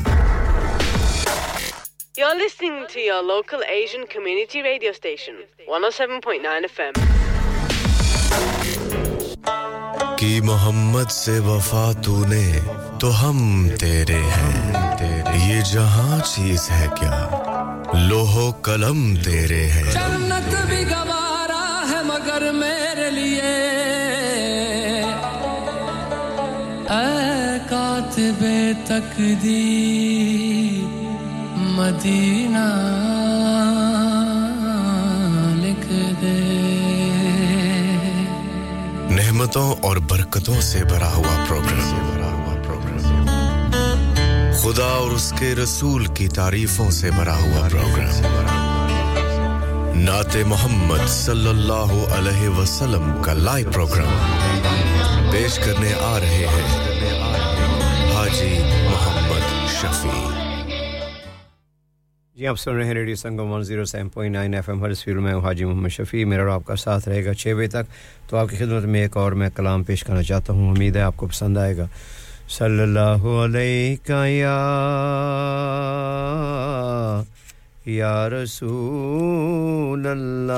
You're listening to your local Asian community radio station, 107.9 FM. Ki Muhammad se wafa tune, to hum tere hain. ये जहां चीज है क्या लोहो कलम तेरे है जन्नत भी गवारा है मगर मेरे लिए ऐ कातिबे तकदीर मदीना लिख दे नेमतों और बरकतों से भरा हुआ प्रोग्राम खुदा और उसके रसूल की तारीफों से भरा हुआ प्रोग्राम नाते मोहम्मद सल्लल्लाहु अलैहि वसल्लम का लाइव प्रोग्राम पेश करने आ रहे हैं हाजी मोहम्मद शफी जी आप सुन रहे हैं रेडियो संगम 107.9 एफएम हरसफील में हूं हाजी मोहम्मद शफी मेरा और आपका साथ रहेगा 6 बजे तक तो आपकी खिदमत में एक और मैं कलाम पेश करना चाहता हूं उम्मीद है आपको पसंद आएगा Sallallahu alayka ya Rasulallah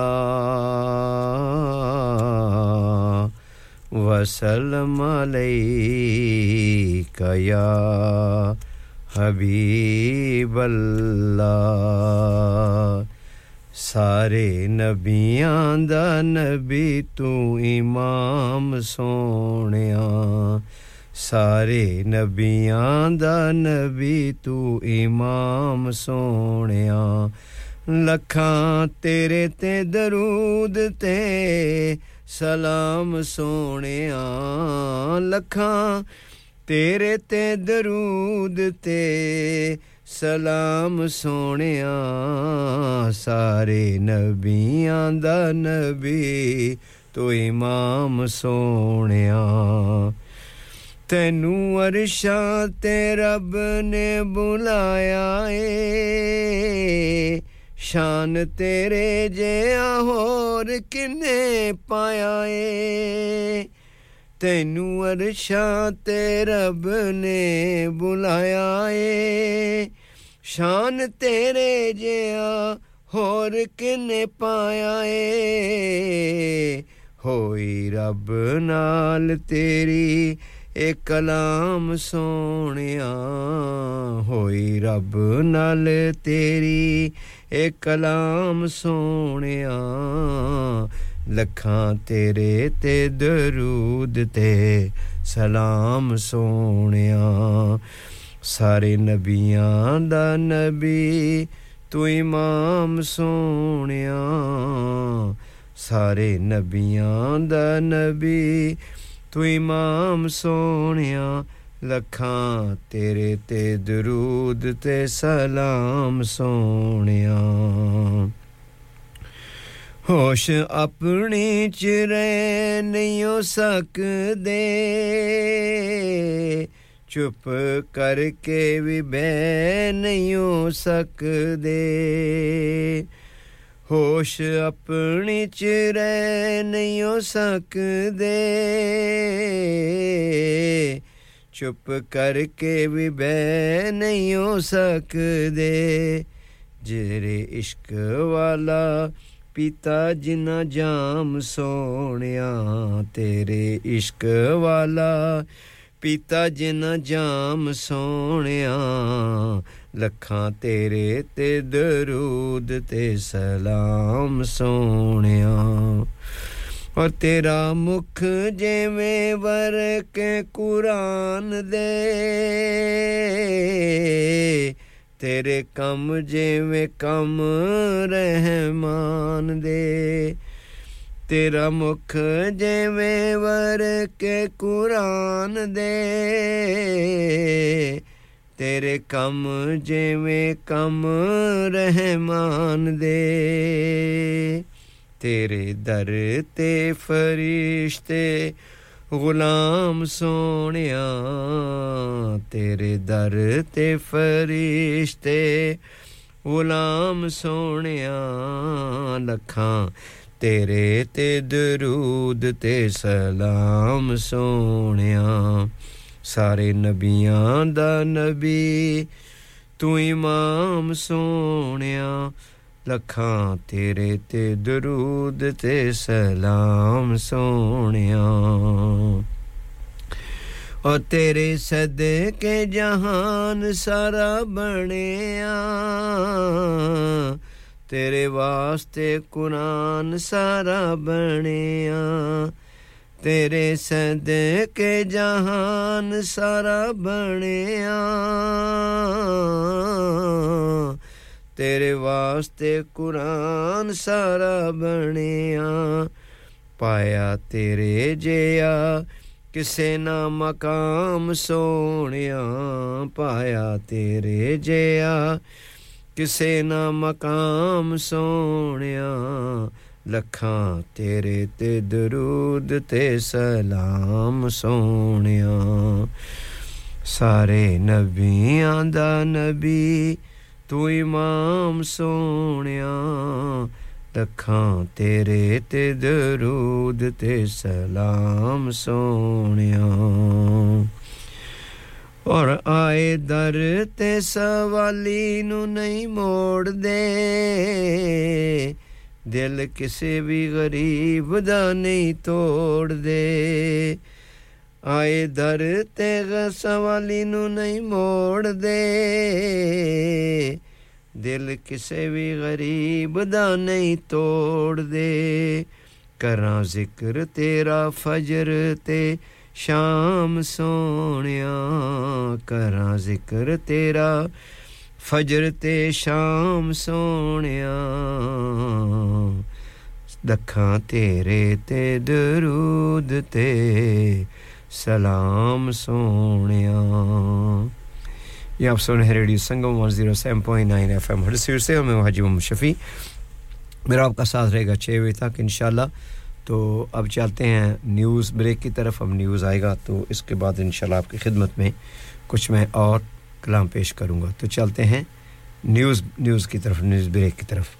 wa salam alayka ya Habiballah sare nabiyan da nabi tu imam sohneya सारे नबियां दा नबी तू इमाम सोनिया लखां तेरे ते दरूद ते सलाम सोनिया लखां तेरे ते दरूद ते सलाम सोनिया सारे नबियां दा नबी तू इमाम सोनिया तैनू अरशां ते रब ने बुलाया ए शान तेरे जेहा होर किने पाया ए तैनू अरशां ते रब ने बुलाया ए शान तेरे जेहा होर किने पाया ए होई रब नाल तेरी एक कलाम सोनिया होई रब नाल तेरी एक कलाम सोनिया लखां तेरे ते दरूद ते सलाम सोनिया सारे नबियां दा नबी तू इमाम सोनिया सारे नबियां दा नबी तू इमाम सोनिया लखां तेरे ते दरूद ते सलाम सोनिया होश अपने च रह नहीं हो सकदे चुप करके भी बैठ नहीं हो सकदे होश अपने च रह नहीं हो सकदे चुप करके भी बह नहीं हो सकदे जेरे इश्क वाला पिता जिना जाम सोनिया तेरे इश्क वाला पिता जिना जाम सोनिया लखां तेरे ते दरूद ते सलाम सोनिया और तेरा मुख जेवें वर्क कुरान दे तेरे कम जेवें कम रहमान दे तेरा मुख जेवें वर्क कुरान दे तेरे कम जेवें कम रहमान दे तेरे दर ते फरिश्ते गुलाम सोनिया तेरे दर ते फरिश्ते गुलाम सोनिया लखां तेरे ते दरूद ते सलाम सोनिया सारे नबियां दा नबी तू इमाम सोनिया लखां तेरे ते दरूद ते सलाम सोनिया और तेरे सदके जहान सारा बनेया तेरे वास्ते कुरान सारा बनेया तेरे सदके जहान सारा बनेया तेरे वास्ते कुरान सारा बनेया पाया तेरे जया ਕਿਸੇ ਨਾ ਮਕਾਮ ਸੋਹਣਿਆ ਪਾਇਆ ਤੇਰੇ ਜਿਆ ਕਿਸੇ ਨਾ ਮਕਾਮ ਸੋਹਣਿਆ ਲੱਖਾਂ ਤੇਰੇ ਤੇ ਦਰੂਦ ਤੇ ਸਲਾਮ ਸੋਹਣਿਆ ਸਾਰੇ ਨਬੀਆਂ ਦਾ ਨਬੀ ਤੂੰ ਇਮਾਮ ਸੋਹਣਿਆ लखां तेरे ते दरूद ते सलाम सोनिया और आए दर ते सवाली नु नहीं मोड़ दे दिल किसी भी गरीब दा नहीं तोड़ दे आए दर ते सवाली नु नहीं मोड़ दे दिल किसे भी गरीब दा नहीं तोड़ दे करा जिक्र तेरा फजर ते शाम सोनिया करा जिक्र तेरा फजर ते शाम सोनिया लखां तेरे ते दरूद ते सलाम सोनिया ये आप सुन रहे हैं radio Sangam 107.9 FM Huddersfield से मैं हाजी शफी मेरा आपका साथ रहेगा 6 बजे तक इंशाल्लाह तो अब चलते हैं न्यूज़ ब्रेक की तरफ हम न्यूज़ आएगा तो इसके बाद इंशाल्लाह आपकी खिदमत में कुछ मैं और कलाम पेश करूंगा तो चलते हैं न्यूज़ की तरफ न्यूज़ ब्रेक की तरफ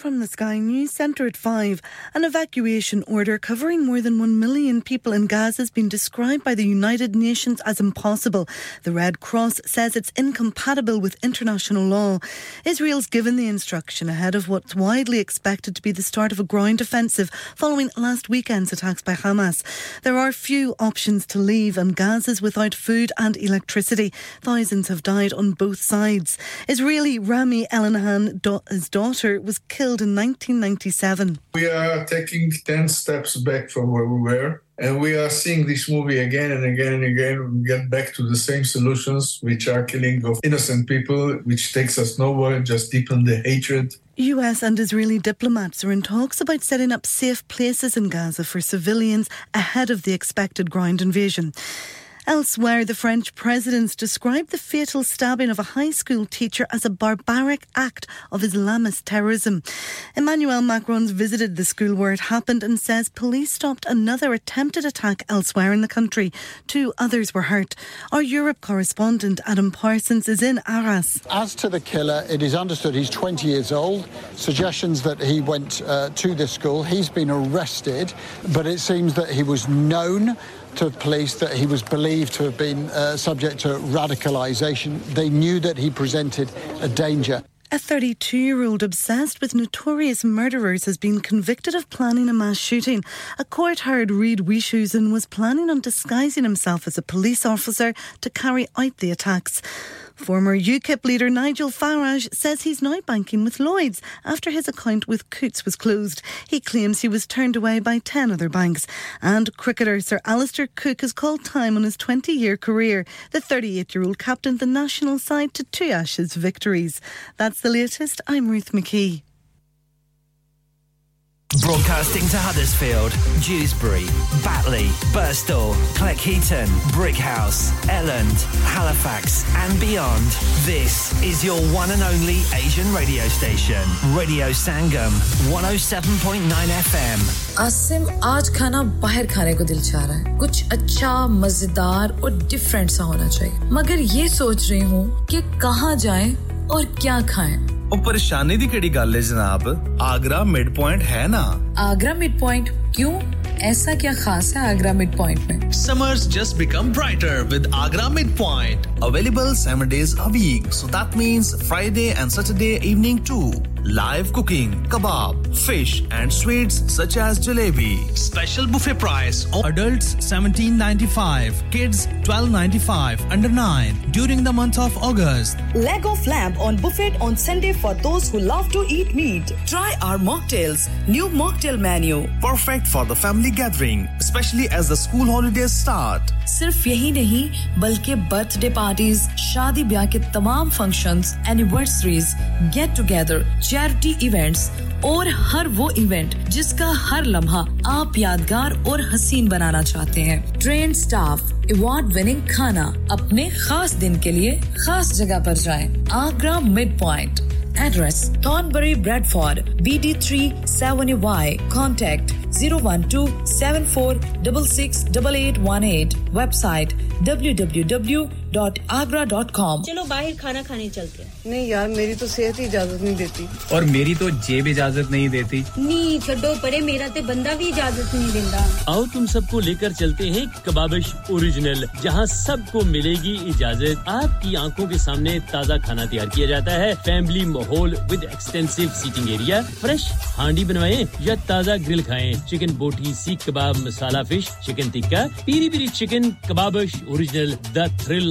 From the Sky News Centre at 5, an evacuation order covering more than 1 million people in Gaza has been described by the United Nations as impossible. The Red Cross says it's incompatible with international law. Israel's given the instruction ahead of what's widely expected to be the start of a ground offensive following last weekend's attacks by Hamas. There are few options to leave and Gaza's without food and electricity. Thousands have died on both sides. Israeli Rami Elanahan's daughter was killed in 1997. We are taking 10 steps back from where we were, and we are seeing this movie again and again and again. We get back to the same solutions, which are killing of innocent people, which takes us nowhere, just deepen the hatred. US and Israeli diplomats are in talks about setting up safe places in Gaza for civilians ahead of the expected ground invasion. Elsewhere, the French president described the fatal stabbing of a high school teacher as a barbaric act of Islamist terrorism. Emmanuel Macron visited the school where it happened and says police stopped another attempted attack elsewhere in the country. Two others were hurt. Our Europe correspondent Adam Parsons is in Arras. As to the killer, it is understood he's 20 years old. Suggestions that he went to this school. He's been arrested, but it seems that he was known to police, that he was believed to have been subject to radicalisation. They knew that he presented a danger. A 32-year-old obsessed with notorious murderers has been convicted of planning a mass shooting. A court heard Reid Wieshusen was planning on disguising himself as a police officer to carry out the attacks. Former UKIP leader Nigel Farage says he's now banking with Lloyds after his account with Coutts was closed. He claims he was turned away by 10 other banks. And cricketer Sir Alistair Cook has called time on his 20-year career. The 38-year-old captained the national side to two Ashes victories. That's the latest. I'm Ruth McKee. Broadcasting to Huddersfield, Dewsbury, Batley, Birstall, Cleckheaton, Brickhouse, Elland, Halifax and beyond. This is your one and only Asian radio station, Radio Sangam, 107.9 FM. Asim, aaj khana bahar khane ko dil cha raha hai. Kuch acha, mazedar aur different sa hona chahiye. Magar ye soch rahi hoon ki kahan jaye aur kya khaye. और परेशानी दी केड़ी गल है जनाब Agra mid point है ना Agra mid point क्यों ऐसा क्या खास है आगरा मिड पॉइंट में Summers just become brighter with Agra Midpoint available 7 days a week so that means Friday and Saturday evening too Live cooking, kebab, fish and sweets such as jalebi. Special buffet price. Adults $17.95, kids $12.95, under 9 during the month of August. Leg of lamb on buffet on Sunday for those who love to eat meat. Try our mocktails, new mocktail menu. Perfect for the family gathering, especially as the school holidays start. सिर्फ यही नहीं बल्कि birthday parties शादी ब्याह के तमाम functions anniversaries get together charity events और हर वो इवेंट जिसका हर लम्हा आप यादगार और हसीन बनाना चाहते हैं ट्रेन स्टाफ अवार्ड विनिंग खाना अपने खास दिन के लिए खास जगह पर जाएं Agra mid point Address Thornbury Bradford BD3 7Y Contact 01274668818 Website www.agra.com चलो बाहर खाना खाने चलते हैं नहीं यार मेरी तो सेहत ही इजाजत नहीं देती और मेरी तो जेब इजाजत नहीं देती नहीं छोड़ो परे मेरा ते बंदा भी इजाजत नहीं देता आओ तुम सबको लेकर चलते हैं कबाबिश ओरिजिनल जहां सबको मिलेगी इजाजत आपकी आंखों के सामने ताजा खाना तैयार किया जाता है फैमिली माहौल with extensive seating area fresh हांडी बनवाएं या ताजा ग्रिल खाएं chicken boti seekh kebab masala fish chicken tikka peri peri chicken Kababish original the thrill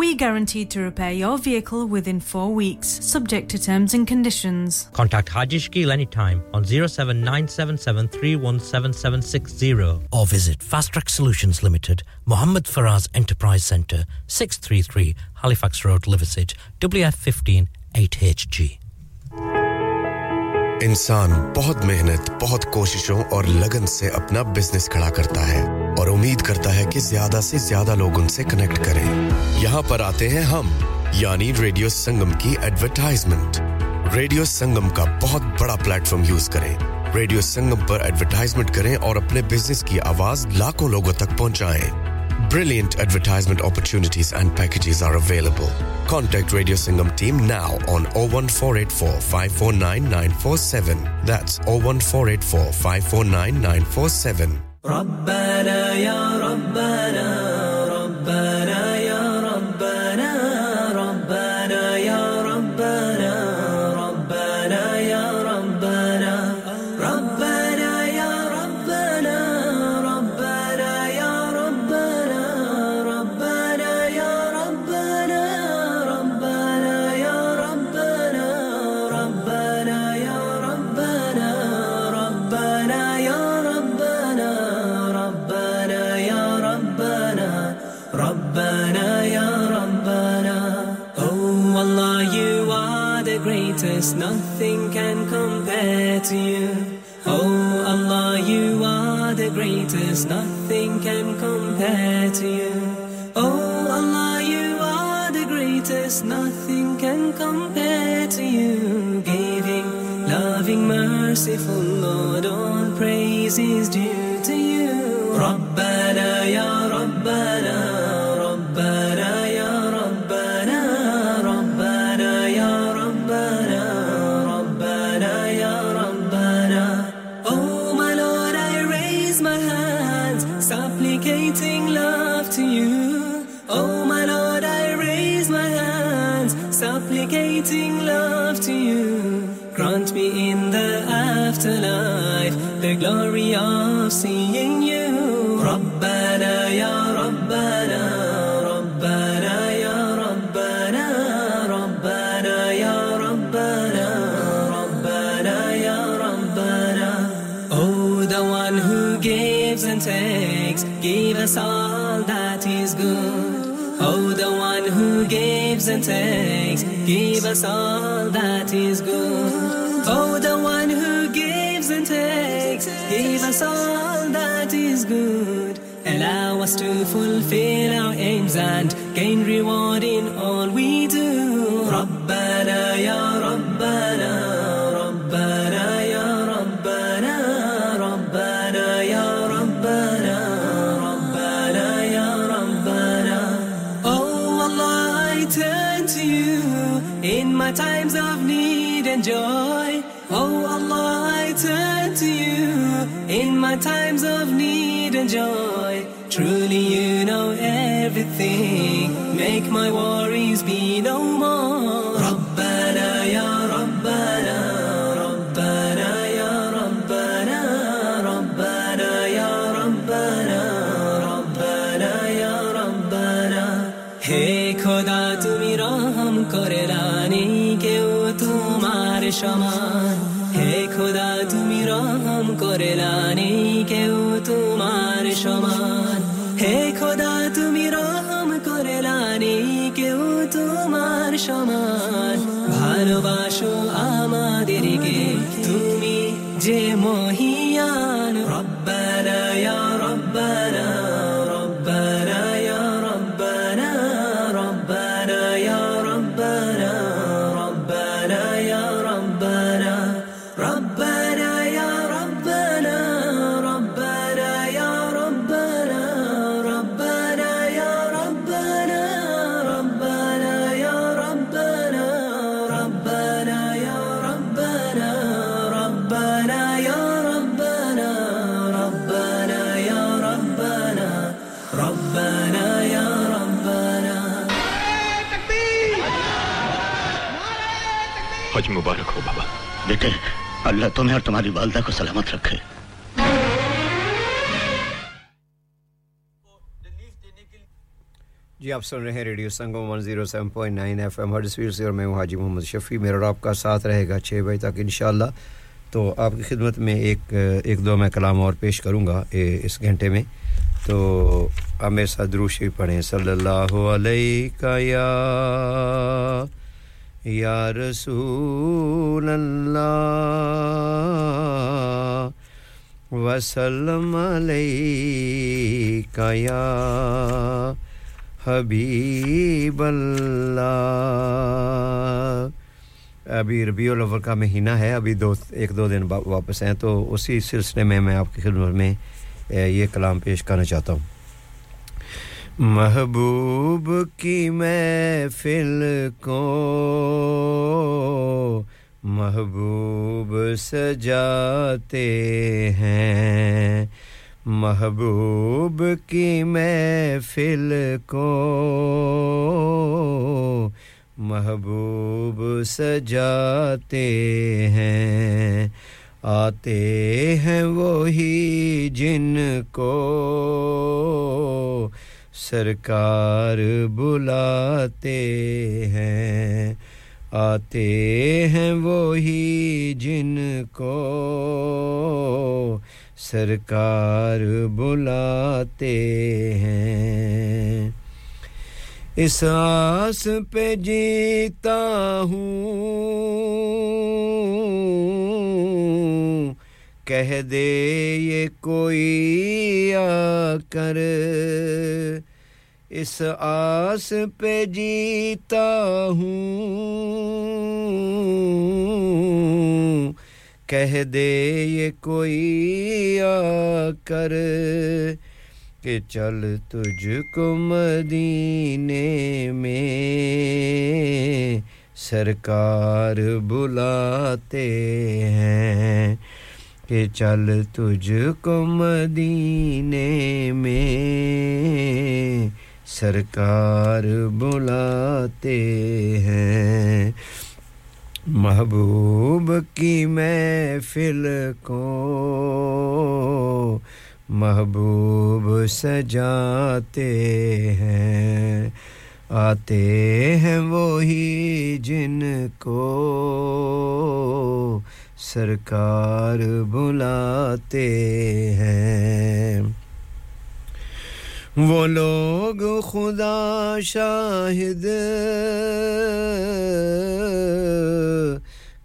We guaranteed to repair your vehicle within 4 weeks, subject to terms and conditions. Contact Haji Shakil anytime on 07977317760 or visit Fast Track Solutions Limited, Muhammad Faraz Enterprise Centre, 633 Halifax Road, Liversedge, WF15 8HG. इंसान बहुत मेहनत, बहुत कोशिशों और लगन से अपना business खड़ा करता है और उम्मीद करता है कि ज्यादा से ज्यादा लोग उनसे कनेक्ट करें। यहाँ पर आते हैं हम, यानी रेडियो संगम की एडवर्टाइजमेंट। रेडियो संगम का बहुत बड़ा प्लेटफॉर्म यूज करें। रेडियो संगम पर एडवर्टाइजमेंट करें और अपने बिजनेस की आवाज लाखों लोगों तक पहुंचाएं। Brilliant advertisement opportunities and packages are available. Contact Radio Sangam team now on 01484 549 947. That's 01484 549 947. Rabbana ya Rabbana Rabbana Nothing can compare to you. Oh Allah, you are the greatest. Nothing can compare to you. Oh Allah, you are the greatest. Nothing can compare to you. Giving, loving, merciful Lord, all praise is due to you. Rabbana ya Rabbana. Love to you grant me in the afterlife the glory of seeing you Rabbana ya Rabbana Rabbana ya Rabbana Rabbana ya Rabbana gives and takes, give us all that is good. Oh, the one who gives and takes, give us all that is good. Oh, the one who gives and takes, give us all that is good. Allow us to fulfill our aims and gain reward in all we do. Rabbana ya Rabbana. In my times of need and joy, oh Allah, I turn to you. In my times of need and joy, truly you know everything. Make my worries be no more. Rabbana ya Rabbana, Rabbana ya Rabbana, Rabbana ya Rabbana, Rabbana ya Rabbana. Hey Khoda, tumi rahm kore rani. شمان ہے خدا تمی رحم کرے لانی کہ او تمہارے شمان ہے خدا تمی رحم کرے لانی کہ او تمہارے شمان ভালোবাসো আমাদেরকে তুমি যে মহিয়ান রব্বানা ইয়া রব্বানা রব্বানা ইয়া রব্বানা রব্বানা ইয়া ربنا मुबारक हो बाबा बेटे अल्लाह तुम्हें और तुम्हारी वालिदा को सलामत रखे जी आप सुन रहे हैं रेडियो संगम 107.9 एफएम हडर्सफील्ड से और मैं हूं हाजी मोहम्मद शफी मेरा और आपका साथ रहेगा 6 बजे तक इंशाल्लाह तो आपकी खिदमत में एक दो मैं कलाम और पेश करूंगा इस घंटे में तो आप मेरे साथ दुरूद शरीफ पढ़ें सल्लल्लाहु अलैका या Ya Rasulallah wa sallam alayka ya Habiballah अभी रबीउल अव्वल का महीना है अभी दो एक दो दिन वापस हैं तो उसी सिलसिले में मैं आपकी खिदमत में ये कलाम पेश करना चाहता हूं महबूब की महफिल को महबूब सजाते हैं महबूब की महफिल को महबूब सजाते हैं आते हैं वही जिनको सरकार बुलाते हैं आते हैं वही जिनको सरकार बुलाते हैं इस आस पे जीता हूँ कह दे ये कोई आकर इस आस पे जीता हूँ कह दे ये कोई आकर कि चल तुझको मदीने में सरकार बुलाते हैं कि चल तुझको मदीने में सरकार बुलाते हैं महबूब की महफिल को महबूब सजाते हैं आते हैं वही जिनको सरकार बुलाते हैं वो लोग खुदा शाहिद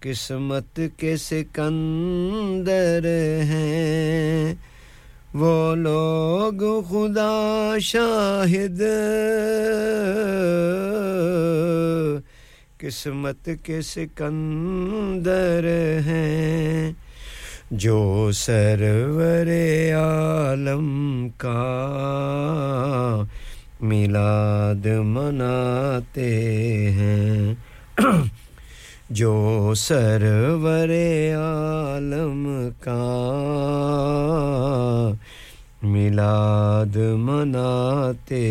किस्मत के सिकंदर हैं वो लोग खुदा शाहिद किस्मत के सिकंदर हैं जो सरवरे आलम का मिलाद मनाते हैं जो सरवरे आलम का मिलाद मनाते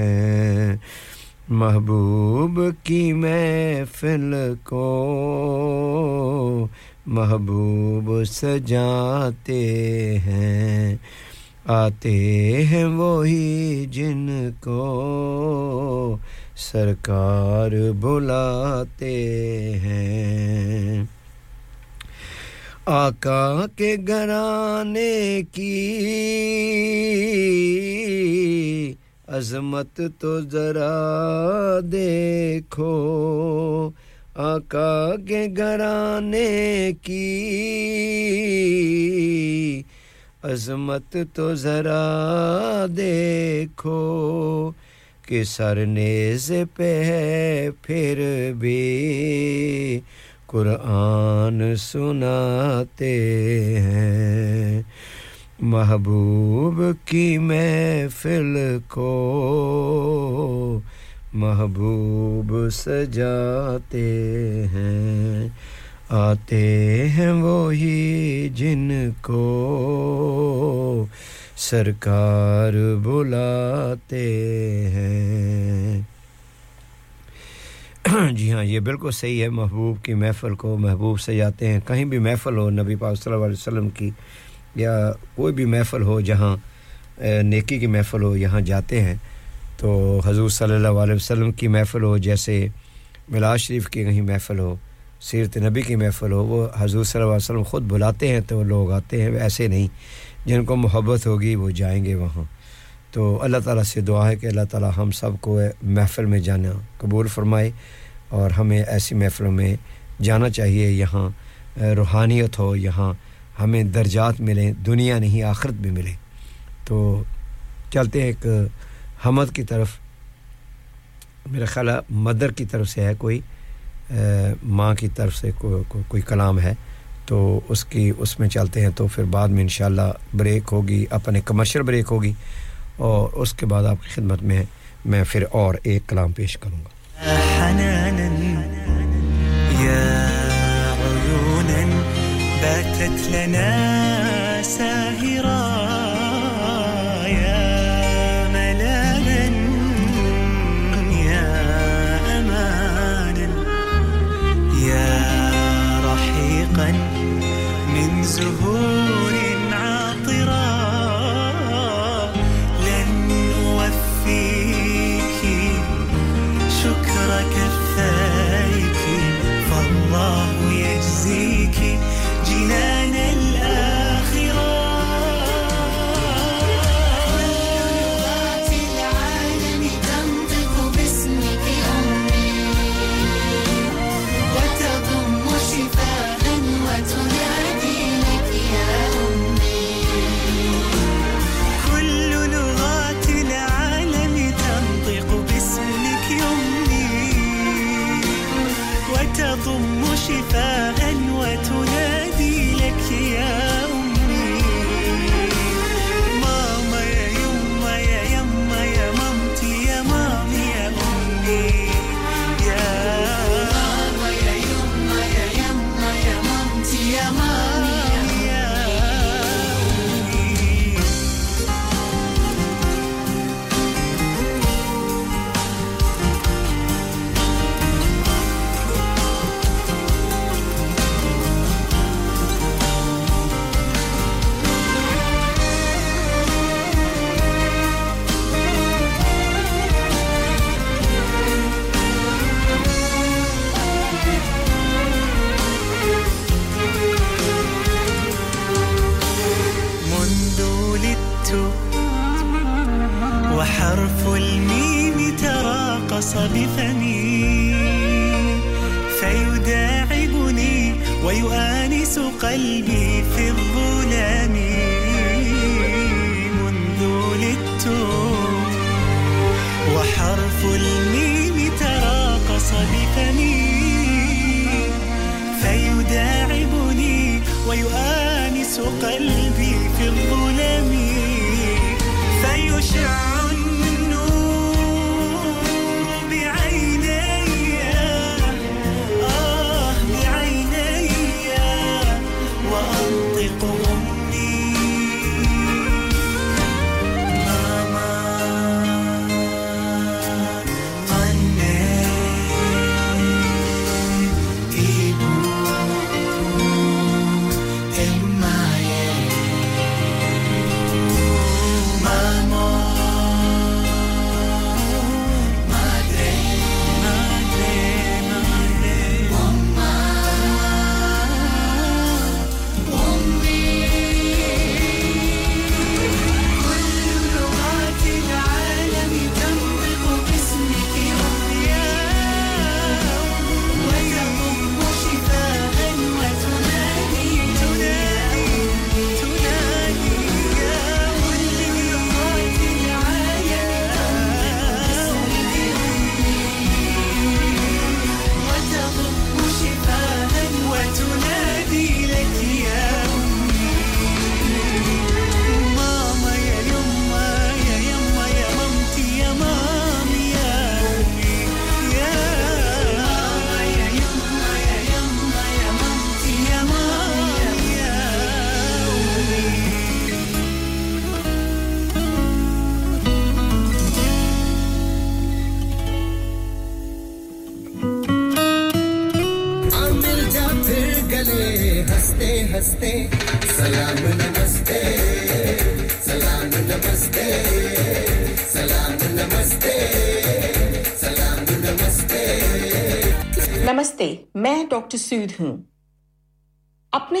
हैं महबूब की महफिल को महबूब सजाते हैं आते हैं वही जिनको सरकार बुलाते हैं आका के घराने की अज़मत तो जरा देखो आका के घराने की अज़मत तो जरा देखो कि सरनेज़े पे है फिर भी कुरान सुनाते हैं महबूब की महफिल को महबूब सजाते हैं आते हैं वही जिनको सरकार बुलाते हैं जी हां ये बिल्कुल सही है महबूब की महफिल को महबूब सजाते हैं कहीं भी महफिल हो नबी पाक सल्लल्लाहु अलैहि वसल्लम की या कोई भी महफिल हो जहां नेकी की महफिल हो यहां जाते हैं तो हुजूर सल्लल्लाहु अलैहि वसल्लम की महफिल हो जैसे मिलाद शरीफ की कहीं महफिल हो सीरत नबी की महफिल हो वो हुजूर सल्लल्लाहु अलैहि वसल्लम खुद बुलाते हैं तो लोग आते हैं ऐसे नहीं जिनको मोहब्बत होगी वो जाएंगे वहां तो अल्लाह ताला से दुआ है कि अल्लाह ताला हम सब को महफिल में जाना कबूल फरमाए और हमें ऐसी महफिलों में जाना चाहिए यहां रूहानियत हो यहां हमें दर्जात मिले दुनिया नहीं आखिरत भी मिले तो चलते हैं एक हमद की तरफ मेरा ख्याल है मदर की तरफ से है कोई मां की तरफ से कोई कलाम है तो उसकी उसमें चलते हैं तो फिर बाद में इंशाल्लाह ब्रेक होगी अपने कमर्शियल ब्रेक होगी और उसके बाद आपकी खिदमत में मैं फिर और एक कलाम पेश करूंगा من زهور عطرة لن أوفيك شكر كفايك فالله يجزيك جنان الآخرة لغات العالم تنطق باسمك أمي وتضم شفاء وتنادي لك يا أمي كل لغات العالم تنطق باسمك أمي وتضم شفاء وتنادي لك يا أمي ماما يا يما يا يما يا مامتي يا مامي يا أمي يا ماما يا يما يا يما يا مامتي يا مامي يا أمي منذ ولدت وحرف الميم تراقص بفمي فيداعبني ويؤانس قلبي في الظلام منذ ولدت وحرف الميم تراقص بفمي فيداعبني ويؤانس قلبي في الظلام فيشع النور بعيني بعيني وأنطق أمني ماما أني إبو मैं डॉक्टर सूद हूं अपने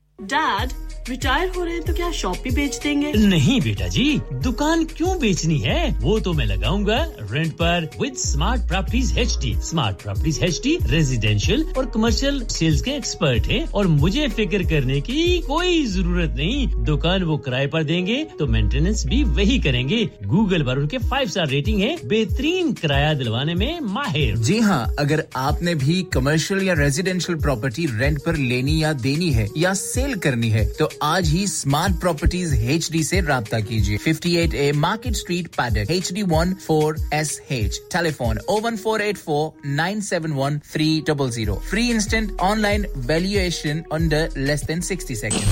Dad, retire हो रहे हैं तो क्या शॉप भी बेच देंगे? नहीं बेटा जी, दुकान क्यों बेचनी है? वो तो मैं लगाऊंगा रेंट पर with Smart Properties HD. Smart Properties HD residential और commercial sales के एक्सपर्ट हैं और मुझे फिक्र करने की कोई जरूरत नहीं। दुकान वो किराए पर देंगे तो मेंटेनेंस भी वही करेंगे। गूगल पर उनके 5-star रेटिंग है, बेहतरीन किराया दिलवाने में माहिर। जी हां, अगर आपने भी कमर्शियल या रेजिडेंशियल प्रॉपर्टी रेंट पर लेनी या देनी है या करनी है तो आज ही स्मार्ट प्रॉपर्टीज HD से राब्ता कीजिए 58A market street Paddock HD14SH telephone 01484971300 free instant online valuation under less than 60 seconds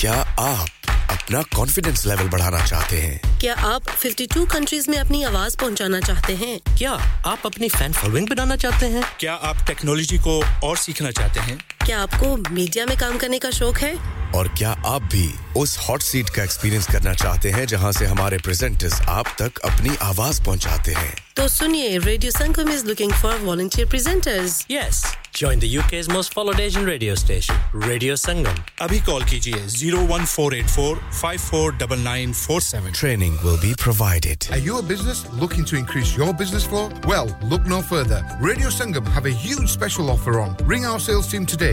क्या आप अपना कॉन्फिडेंस लेवल बढ़ाना चाहते हैं क्या आप 52 कंट्रीज में अपनी आवाज पहुंचाना चाहते हैं क्या आप अपनी फैन फॉलोइंग बनाना चाहते हैं क्या आप टेक्नोलॉजी को और सीखना चाहते हैं क्या आपको मीडिया में काम करने का शौक है और क्या आप भी उस हॉट सीट का एक्सपीरियंस करना चाहते हैं जहां से हमारे प्रेजेंटर्स आप तक अपनी आवाज पहुंचाते हैं तो सुनिए radio Sangam is looking for volunteer presenters yes join the UK's most followed Asian radio station Radio Sangam abhi call kijiye 01484549947 training will be provided are you a business looking to increase your business flow well look no further Radio Sangam have a huge special offer on ring our sales team today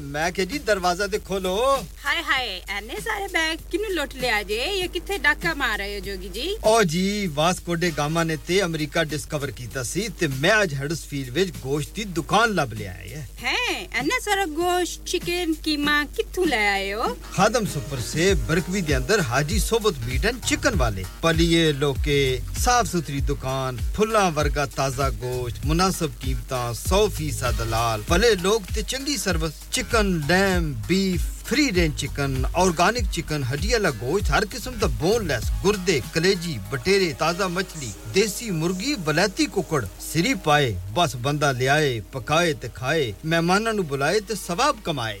Main ke ji darwaza te kholo. Hi hi, anne sare bag kinne lot le aaje? Ye kithe dhaka maar rahe ho jogi ji? Oh ji, Vasco de Gama ne te America discover kita si te main aaj Huddersfield vich gosht di dukan lab le aaya. Hai, anne sara gosht, chicken, keema kithu le aaye ho? Khadam super se Barkwi de andar Haji Sobat meat and chicken wale. Paliye loke, saaf sutri dukan, phullan varga taza gosht, munasib qeemtan, 100% halal. Pale log te changi service chicken, lamb, beef, free-range chicken, organic chicken, हड्डियाँ ला गोश्त, हर किस्म दा boneless, गुर्दे, कलेजी, बटेरे, ताज़ा मछली, देसी मुर्गी, बलाती कुकड़, सिरी पाए, बस बंदा ले आए, पकाए ते खाए, मेहमानां नु बुलाए ते सवाब कमाए।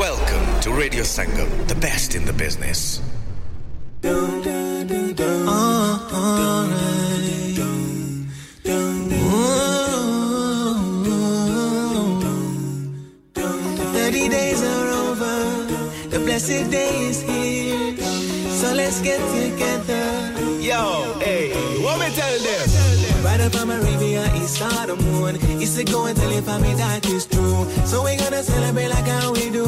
Welcome to Radio Sangam, the best in the business. Oh, 30 days are over, the blessed day is here, so let's get together. Yo, hey, what me tell them? Right up on my Riviera, it's all the moon. It's a go and tell your family that is true. So we're gonna celebrate like how we do.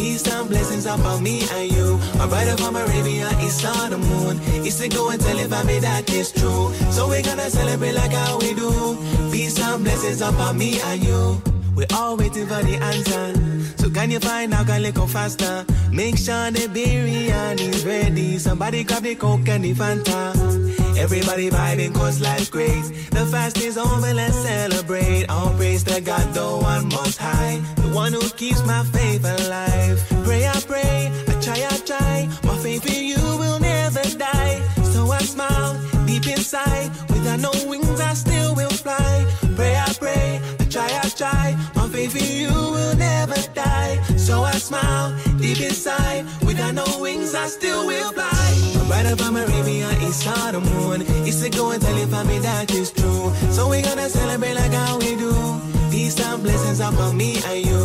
Peace and blessings upon me and you. Right up on my Riviera, it's all the moon. It's a go and tell your family that is true. So we're gonna celebrate like how we do. Peace and blessings upon me and you. We're all waiting for the answer. So can you find out, can you go faster? Make sure the biryani is ready. Somebody grab the coke and the Fanta. Everybody vibing cause life's great. The fast is over, let's celebrate. All praise to God, the one most high, the one who keeps my faith alive. Pray, I try. My faith in you will never die. So I smile deep inside. Without no wings, I still will fly. Pray, I try. My faith in you will never die. So I smile deep inside. Without no wings, I still will fly. Right up on my Riviera, it's all the moon. It's a go and tell your family that is true. So we're gonna celebrate like how we do. Peace and blessings upon me and you.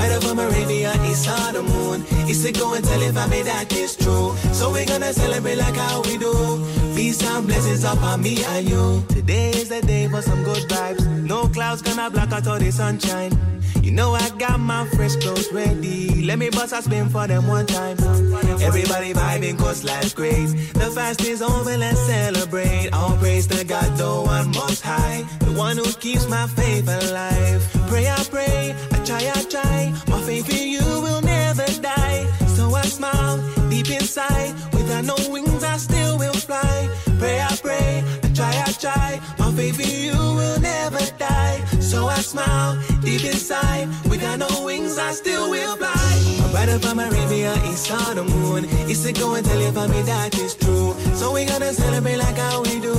Right up on my Riviera, it's all the moon. It's a go and tell your family that is true. So we're gonna celebrate like how we do. Peace and blessings upon me and you. Today is the day for some good vibes. No clouds gonna block out all the sunshine. You know I got my fresh clothes ready. Let me bust a spin for them one time. Everybody vibing cause life's great. The fast is over, let's celebrate. All praise to God, the one most high, the one who keeps my faith alive. Pray, I try. My faith in you will never die. So I smile deep inside. Without no wings, I still will fly. Pray, I try. My faith in you will never die. So I smile deep inside. Without no wings, I still will fly. Right up on my Riviera, it's all the moon. It's a go and tell your family that is true. So we're gonna celebrate like how we do.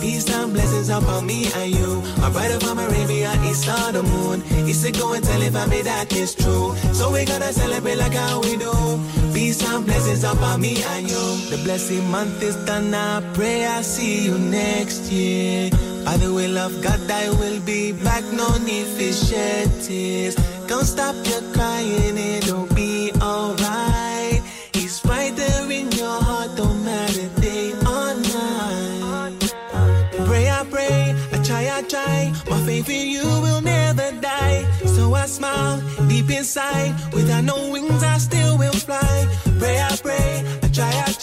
Peace and blessings upon me and you. Right up on my Riviera, it's all the moon. It's a go and tell your family that is true. So we're gonna celebrate like how we do. Peace and blessings upon me and you. The blessed month is done. I pray I see you next year. By the will of God, I will be back. No need for shed tears. Don't stop your crying, it'll be alright. He's right there in your heart, don't matter day or night. Pray, I try. My faith in you will never die. So I smile deep inside. Without no wings, I still will fly. Pray, I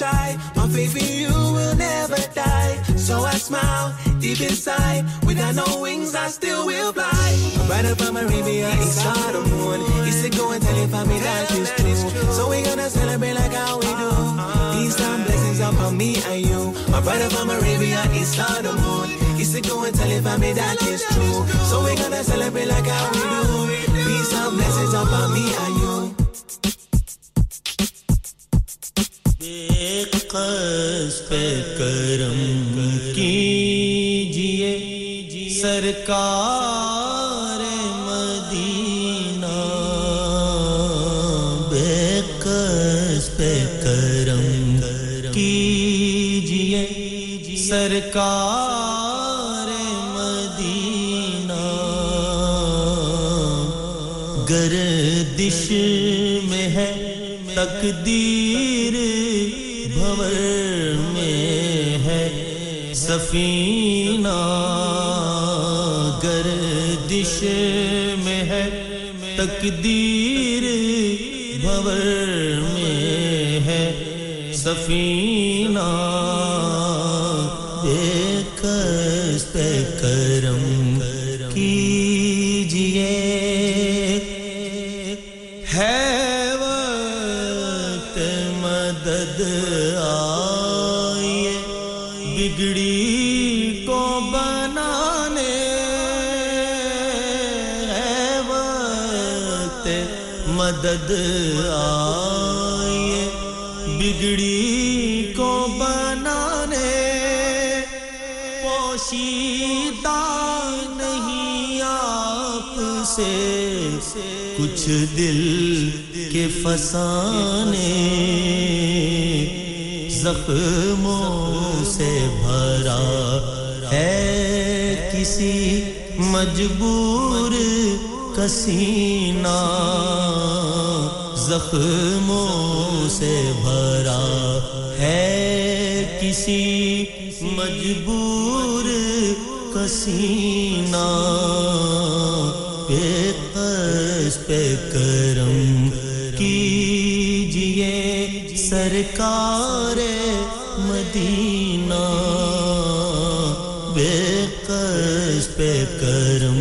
try. My faith in you will never die. So I smile deep inside. Without no wings, I still will fly. Right up on my Riviera, it's all the moon. It's a go and tell your family that is true. So we're gonna celebrate like how we do. Peace and blessings upon me and you. Right up on my Riviera, it's all the moon. It's a go and tell your family that is true. So we're gonna celebrate like how we do. Peace and blessings upon me and you. एक कस पे करम कीजिए सरकार Medina बेकस पे करम कीजिए सरकार Medina गर्दिश में है तकदीर भंवर में है सफीना गर्दिश में है तकदीर भंवर में है सफीना एक कस्ते करम कीजिए है वक्त मदद आए बिगड़ी मदद आए बिगड़ी को बनाने पोशीदा नहीं आपसे कुछ दिल के फसाने जख्मों से भरा है किसी मजबूर कसीना जख्मों से भरा है किसी मजबूर कसीना बेकस पे करम कीजिए सरकारे मदीना बेकस पे करम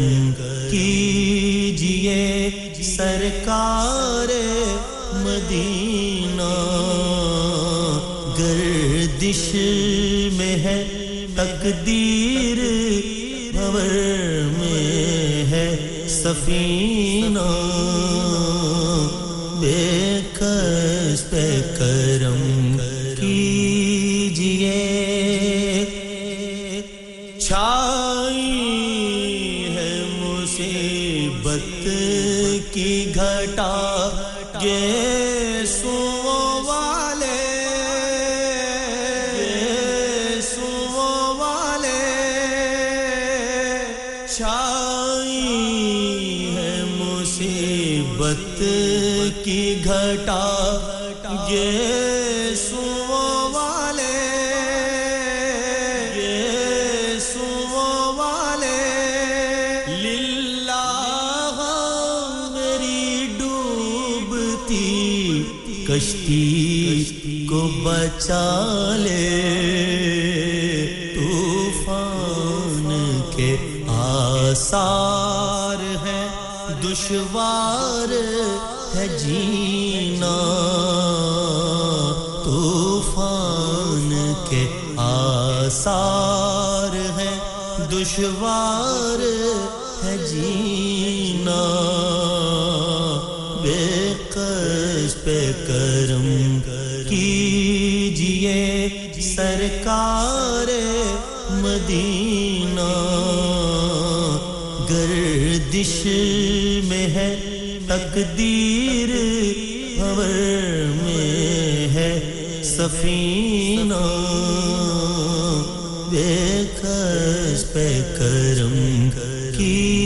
कीजिए सरकारे मदीना गर्दिश में है तकदीर भंवर में है सफीना बेकस पे करम कीजिए की घटा ये सुओ वाले छाई है मुसीबत की घटा ये सुओ वाले कश्ती को बचा ले तूफान के आसार हैं दुश्वार है जीना तूफान के आसार हैं दुश्वार है जीना पे करम कीजिए सरकारे मदीना गर्दिश में है तकदीर भंवर में है सफीना बेकस पे करम कीजिए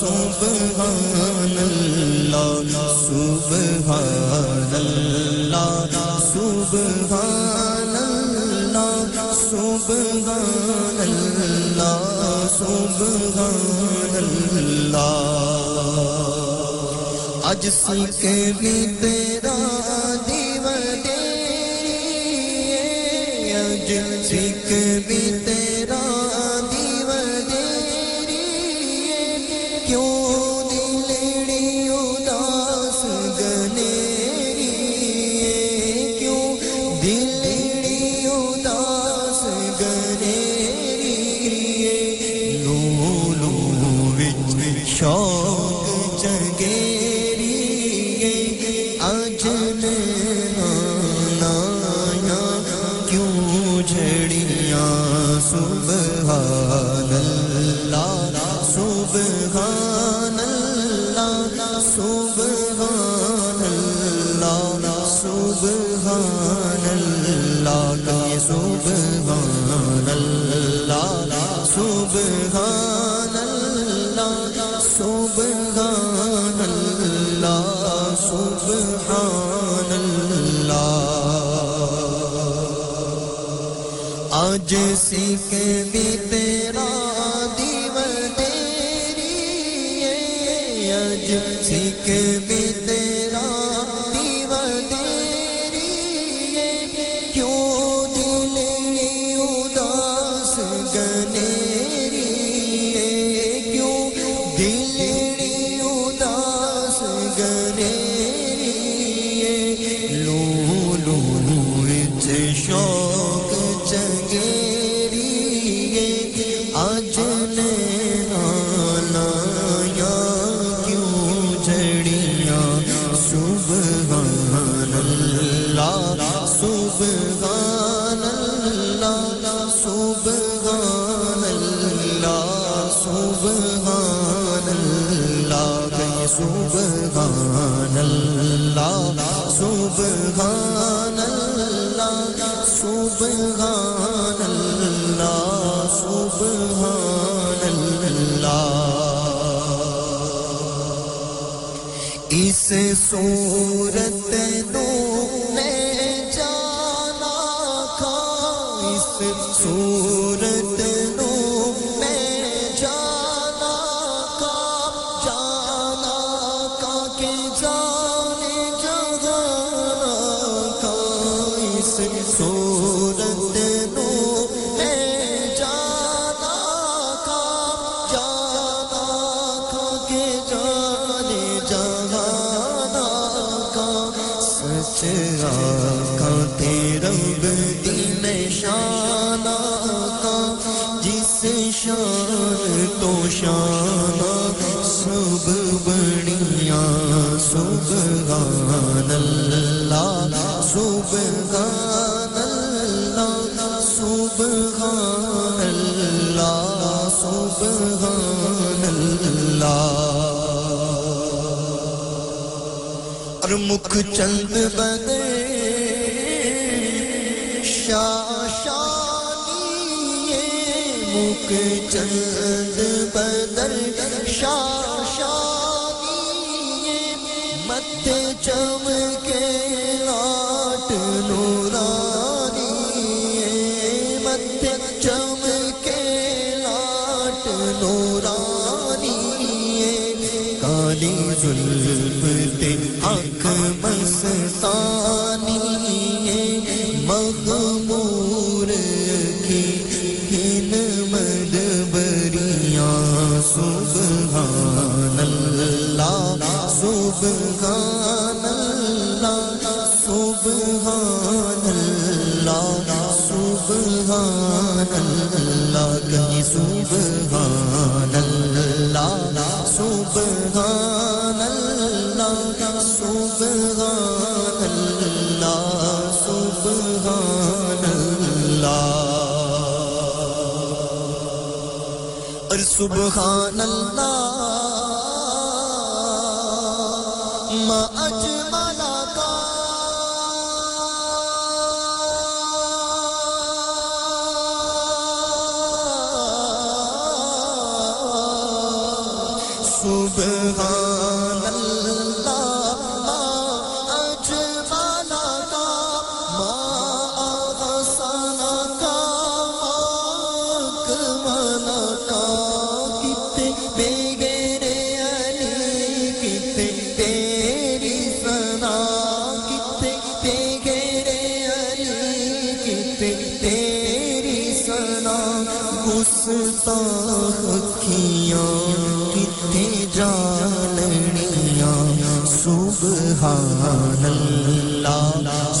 Subhanallah Aaj seekhe bhi tera seekhe bhi tera Subhanallah आज सीख भी तेरा दीवार तेरी है आज सीख भी तेरा दीवार तेरी है क्यों दिल में उदास गनेरी है क्यों दिल में उदास गनेरी है लो लो लो इत्ते शौक Subhanallah, Subhanallah, Subhanallah, Subhanallah. Is surat noon mein jana tha, is surat noon mein jana tha, jana ka ke jaane jahana tha, is surat noon mein jana tha, jana ka ke jaane jahana Sachra ka tera din shana ka jis shaan to shana sab baniya subhanallah subhanallah subhanallah subhanallah mukh chand bade shashani mukh chand badar shashani mat chamke laat nurani mat chamke laat nurani kali zulfte मस्तानी है मखमूर की इन मदबरियां सुबहानल्लाह सुबहानल्लाह सुबहानल्लाह सुबहानल्लाह कहीं सुबहानल्लाह सुबहानल्लाह Subhanallah, Subhanallah, Subhanallah, Ma ajmalaka, Subhanallah.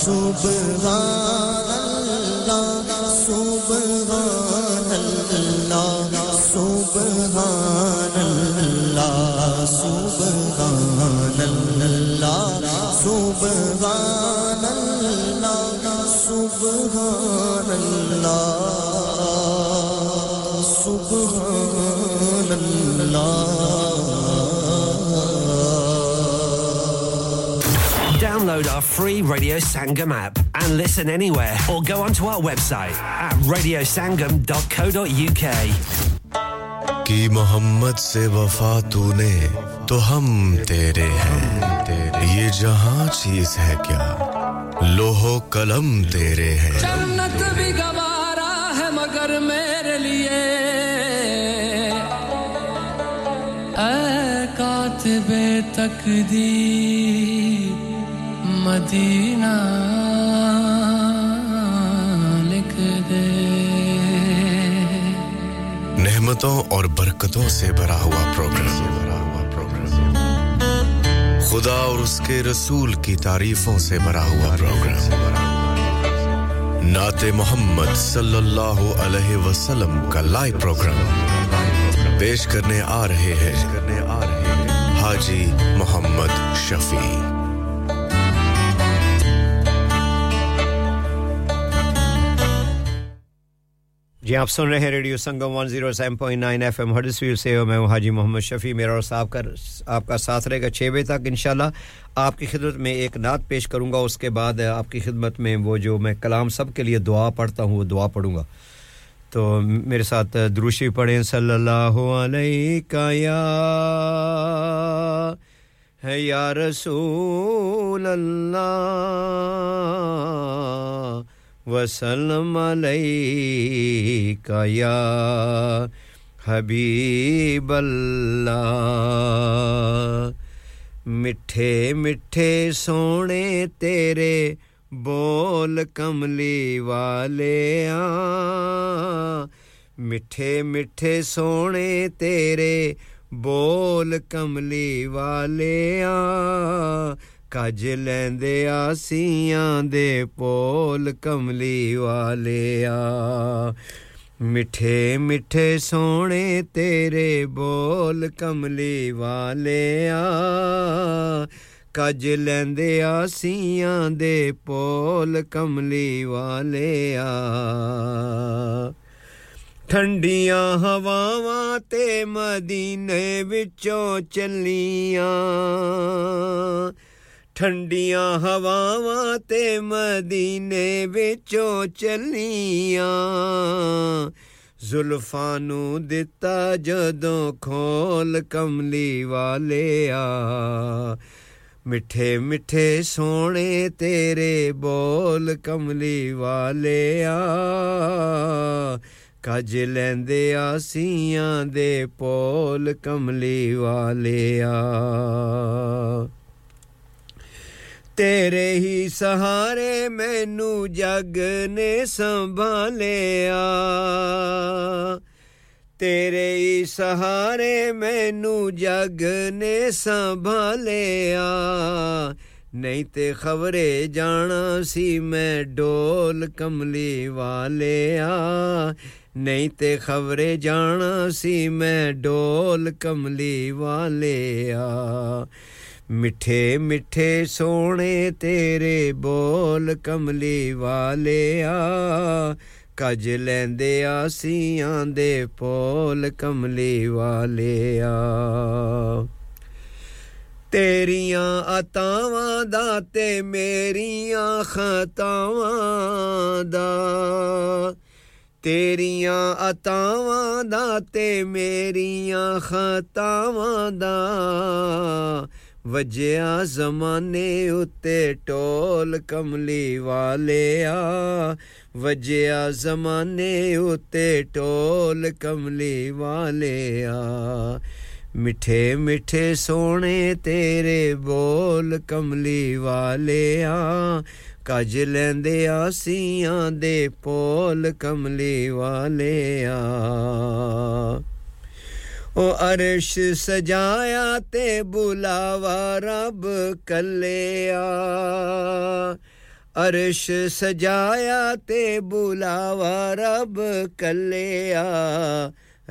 Subhanallah, Subhanallah, Subhanallah, Subhanallah, Subhanallah, Subhanallah, Subhanallah, Subhanallah. Download our free Radio Sangam app and listen anywhere or go onto our website at radiosangam.co.uk Ki Muhammad se wafa tune to hum tere hain ye jahan cheez hai kya loho kalam tere hain jannat bhi gawara है मगर मेरे लिए ऐ कातिबे तकदीर Medina लिख दे नेमतों और बरकतों से भरा हुआ प्रोग्राम खुदा और उसके रसूल की तारीफों से भरा हुआ प्रोग्राम नाते मोहम्मद सल्लल्लाहु अलैहि वसल्लम का लाइव प्रोग्राम पेश करने आ रहे हैं हाजी मोहम्मद शफी जी आप सुन रहे हैं रेडियो संगम 107.9 एफएम हडर्सफील्ड से और मैं हूं हाजी मोहम्मद शफी मेरा और साहब का आपका साथ रहेगा 6 बजे तक इंशाल्लाह आपकी खिदमत में एक नात पेश करूंगा उसके बाद आपकी खिदमत में वो जो मैं कलाम सब के लिए दुआ पढ़ता हूं वो दुआ पढ़ूंगा तो मेरे साथ दुरूद शरीफ पढ़ें सल्लल्लाहु अलैका या रसूल अल्लाह وسلم عليك يا حبيب اللہ مٹھے مٹھے سونے تیرے بول کملی والے آ مٹھے مٹھے سونے تیرے بول کملی والے آ काज लेंदे आसियां दे पोल कमली वाले आ मिठे मिठे सोने तेरे बोल कमली वाले आ काज लेंदे आसियां दे पोल कमली वाले आ ठंडियां हवावां ते मदीने विचों चलियां ਠੰਡੀਆਂ ਹਵਾਵਾਂ ਤੇ ਮਦੀਨੇ ਵਿੱਚੋਂ ਚੱਲੀਆਂ ਜ਼ੁਲਫਾਂ ਨੂੰ ਦਿੱਤਾ ਜਦੋਂ ਖੋਲ ਕਮਲੀ ਵਾਲਿਆ ਮਿੱਠੇ ਮਿੱਠੇ ਸੋਹਣੇ ਤੇਰੇ ਬੋਲ ਕਮਲੀ ਵਾਲਿਆ ਕਾਜ ਲੈਂਦੇ ਆਸੀਆਂ ਦੇ ਪੋਲ ਕਮਲੀ ਵਾਲਿਆ तेरे ही सहारे मैनू जग ने संभालिया तेरे ही सहारे मैनू जग ने संभालिया नहीं ते खबरे जाना सी मैं डोल कमली वालिया नहीं ते खबरे जाना सी मैं डोल कमली वालिया ਮਿੱਠੇ ਮਿੱਠੇ ਸੋਹਣੇ ਤੇਰੇ ਬੋਲ ਕਮਲੀ ਵਾਲਿਆ ਕਾਜ ਲੈਂਦੇ ਆਸੀਆਂ ਦੇ ਪੋਲ ਕਮਲੀ ਵਾਲਿਆ ਤੇਰੀਆਂ ਅਤਾਵਾਂ ਦਾ ਤੇ ਮੇਰੀਆਂ ਖਤਾਵਾਂ ਦਾ ਤੇਰੀਆਂ ਅਤਾਵਾਂ ਦਾ ਤੇ ਮੇਰੀਆਂ ਖਤਾਵਾਂ ਦਾ ਵਜਿਆ ਜ਼ਮਾਨੇ ਉੱਤੇ ਟੋਲ ਕਮਲੀ ਵਾਲਿਆ ਵਜਿਆ ਜ਼ਮਾਨੇ ਉੱਤੇ ਟੋਲ ਕਮਲੀ ਵਾਲਿਆ ਮਿੱਠੇ ਮਿੱਠੇ ਸੋਹਣੇ ਤੇਰੇ ਬੋਲ ਕਮਲੀ ਵਾਲਿਆ ਕਾਜ ਲੈਂਦੇ ਆਸੀਆਂ ਦੇ ਪੋਲ ਕਮਲੀ ਵਾਲਿਆ ओ अर्श सजाया ते बुलावा रब कलेया अर्श सजाया ते बुलावा रब कलेया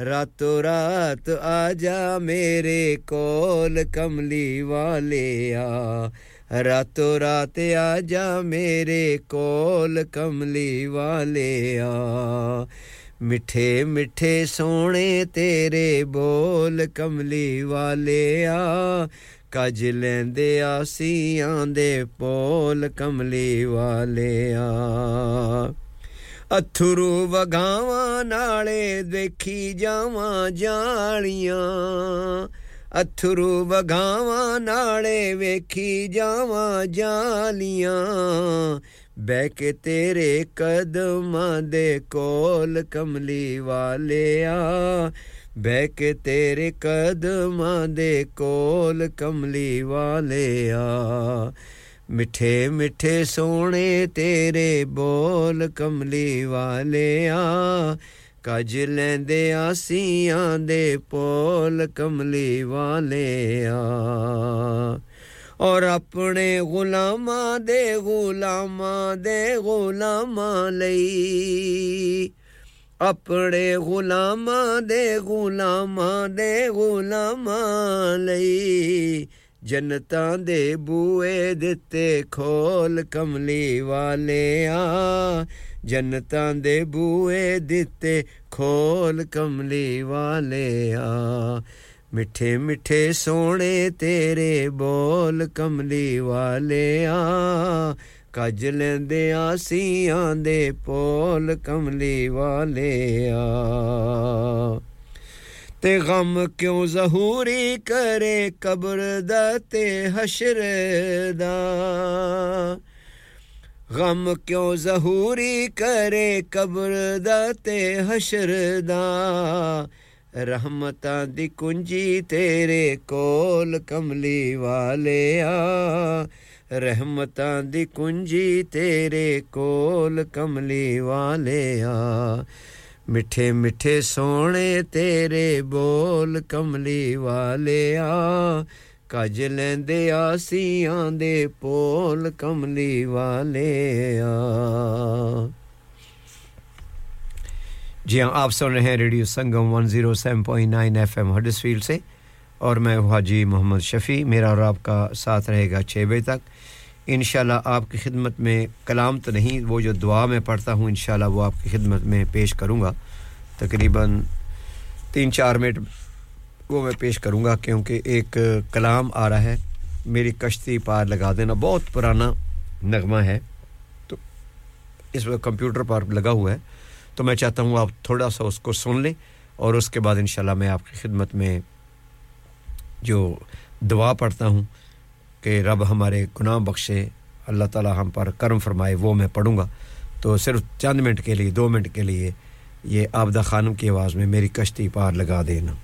रातों रात आजा मेरे कोल कमली वालेया रातों रात आजा मेरे कोल कमली वालेया मिठे मिठे सोने तेरे बोल कमली वालिया काज लेंदे आसियां दे पोल कमली वालिया अथरू वगावां नाले देखी जावां जालियां अथरू वगावां नाले वेखी जावां जालियां ਬਹਿ ਕੇ ਤੇਰੇ ਕਦਮਾਂ ਦੇ ਕੋਲ ਕਮਲੀ ਵਾਲਿਆ ਬਹਿ ਕੇ ਤੇਰੇ ਕਦਮਾਂ ਦੇ ਕੋਲ ਕਮਲੀ ਵਾਲਿਆ ਮਿੱਠੇ ਮਿੱਠੇ ਸੋਹਣੇ ਤੇਰੇ ਬੋਲ ਕਮਲੀ ਵਾਲਿਆ ਕੱਜ ਲੈਂਦੇ ਆਸੀਆਂ ਦੇ ਪੋਲ ਕਮਲੀ ਵਾਲਿਆ और अपने गुलामां दे गुलामां लई अपने गुलामां दे गुलामां लई जनता दे बूए दिते खोल कमली वालेया जनता दे बूए दिते खोल कमली वालेया मिठे मिठे सोने तेरे बोल कमली वालेया काज लेंदे आसियां दे पोल कमली वालेया ते गम क्यों ज़हूरी करे कब्र दा ते हशर दा गम क्यों ज़हूरी करे कब्र दा ते हशर दा रहमतां दी कुंजी तेरे कोल कमली वालेया रहमतां दी कुंजी तेरे कोल कमली वालेया मिठे मिठे सोने तेरे बोल कमली वालेया काज लेंदे आसियां दे पोल कमली वालेया जी हां आप सुन रहे हैं रेडियो संगम 107.9 एफएम हडर्सफील्ड से और मैं हाजी मोहम्मद शफी मेरा और आपका साथ रहेगा 6 बजे तक इंशाल्लाह आपकी खिदमत में कलाम तो नहीं वो जो दुआ मैं पढ़ता हूं इंशाल्लाह वो आपकी खिदमत में पेश करूंगा तकरीबन 3-4 मिनट वो मैं पेश करूंगा क्योंकि एक कलाम आ रहा है मेरी कश्ती पार लगा देना बहुत पुराना नगमा है तो इस वक्त कंप्यूटर पर लगा हुआ है तो मैं चाहता हूं आप थोड़ा सा उसको सुन लें और उसके बाद इंशाल्लाह मैं आपकी खिदमत में जो दुआ पढ़ता हूं कि रब हमारे गुनाह बख्शे अल्लाह ताला हम पर करम फरमाए वो मैं पढूंगा तो सिर्फ चंद मिनट के लिए 2 मिनट के लिए ये आबदा खानम की आवाज में मेरी कश्ती पार लगा देना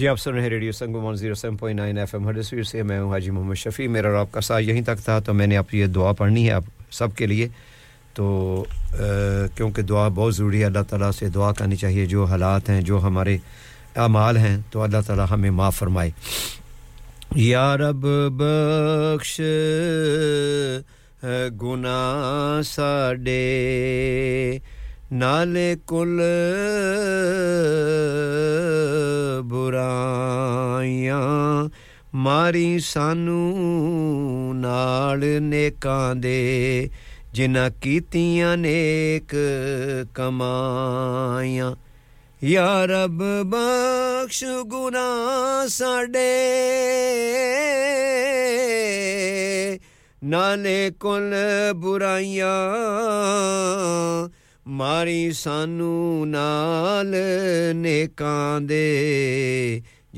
जी आप सुन रहे हैं रेडियो संगम 107.9 एफएम हरदसवीर से मैं हूं हाजी मोहम्मद शफी मेरा और आपका साथ यहीं तक था तो मैंने आप ये दुआ पढ़नी है आप सबके लिए तो क्योंकि दुआ बहुत ज़रूरी है अल्लाह ताला से दुआ करनी चाहिए जो हालात हैं जो हमारे अमाल हैं तो अल्लाह ताला हमें माफ़ फरमाए या रब बख्श गुनाह साडे नाले कुल बुराइयां मारी सानू नाल नेकां दे जिन्हां कीतियां नेक कमाइयां या रब बख्श गुनाह साडे नाले कुल बुराइयां मारी सानू नाल नेकां दे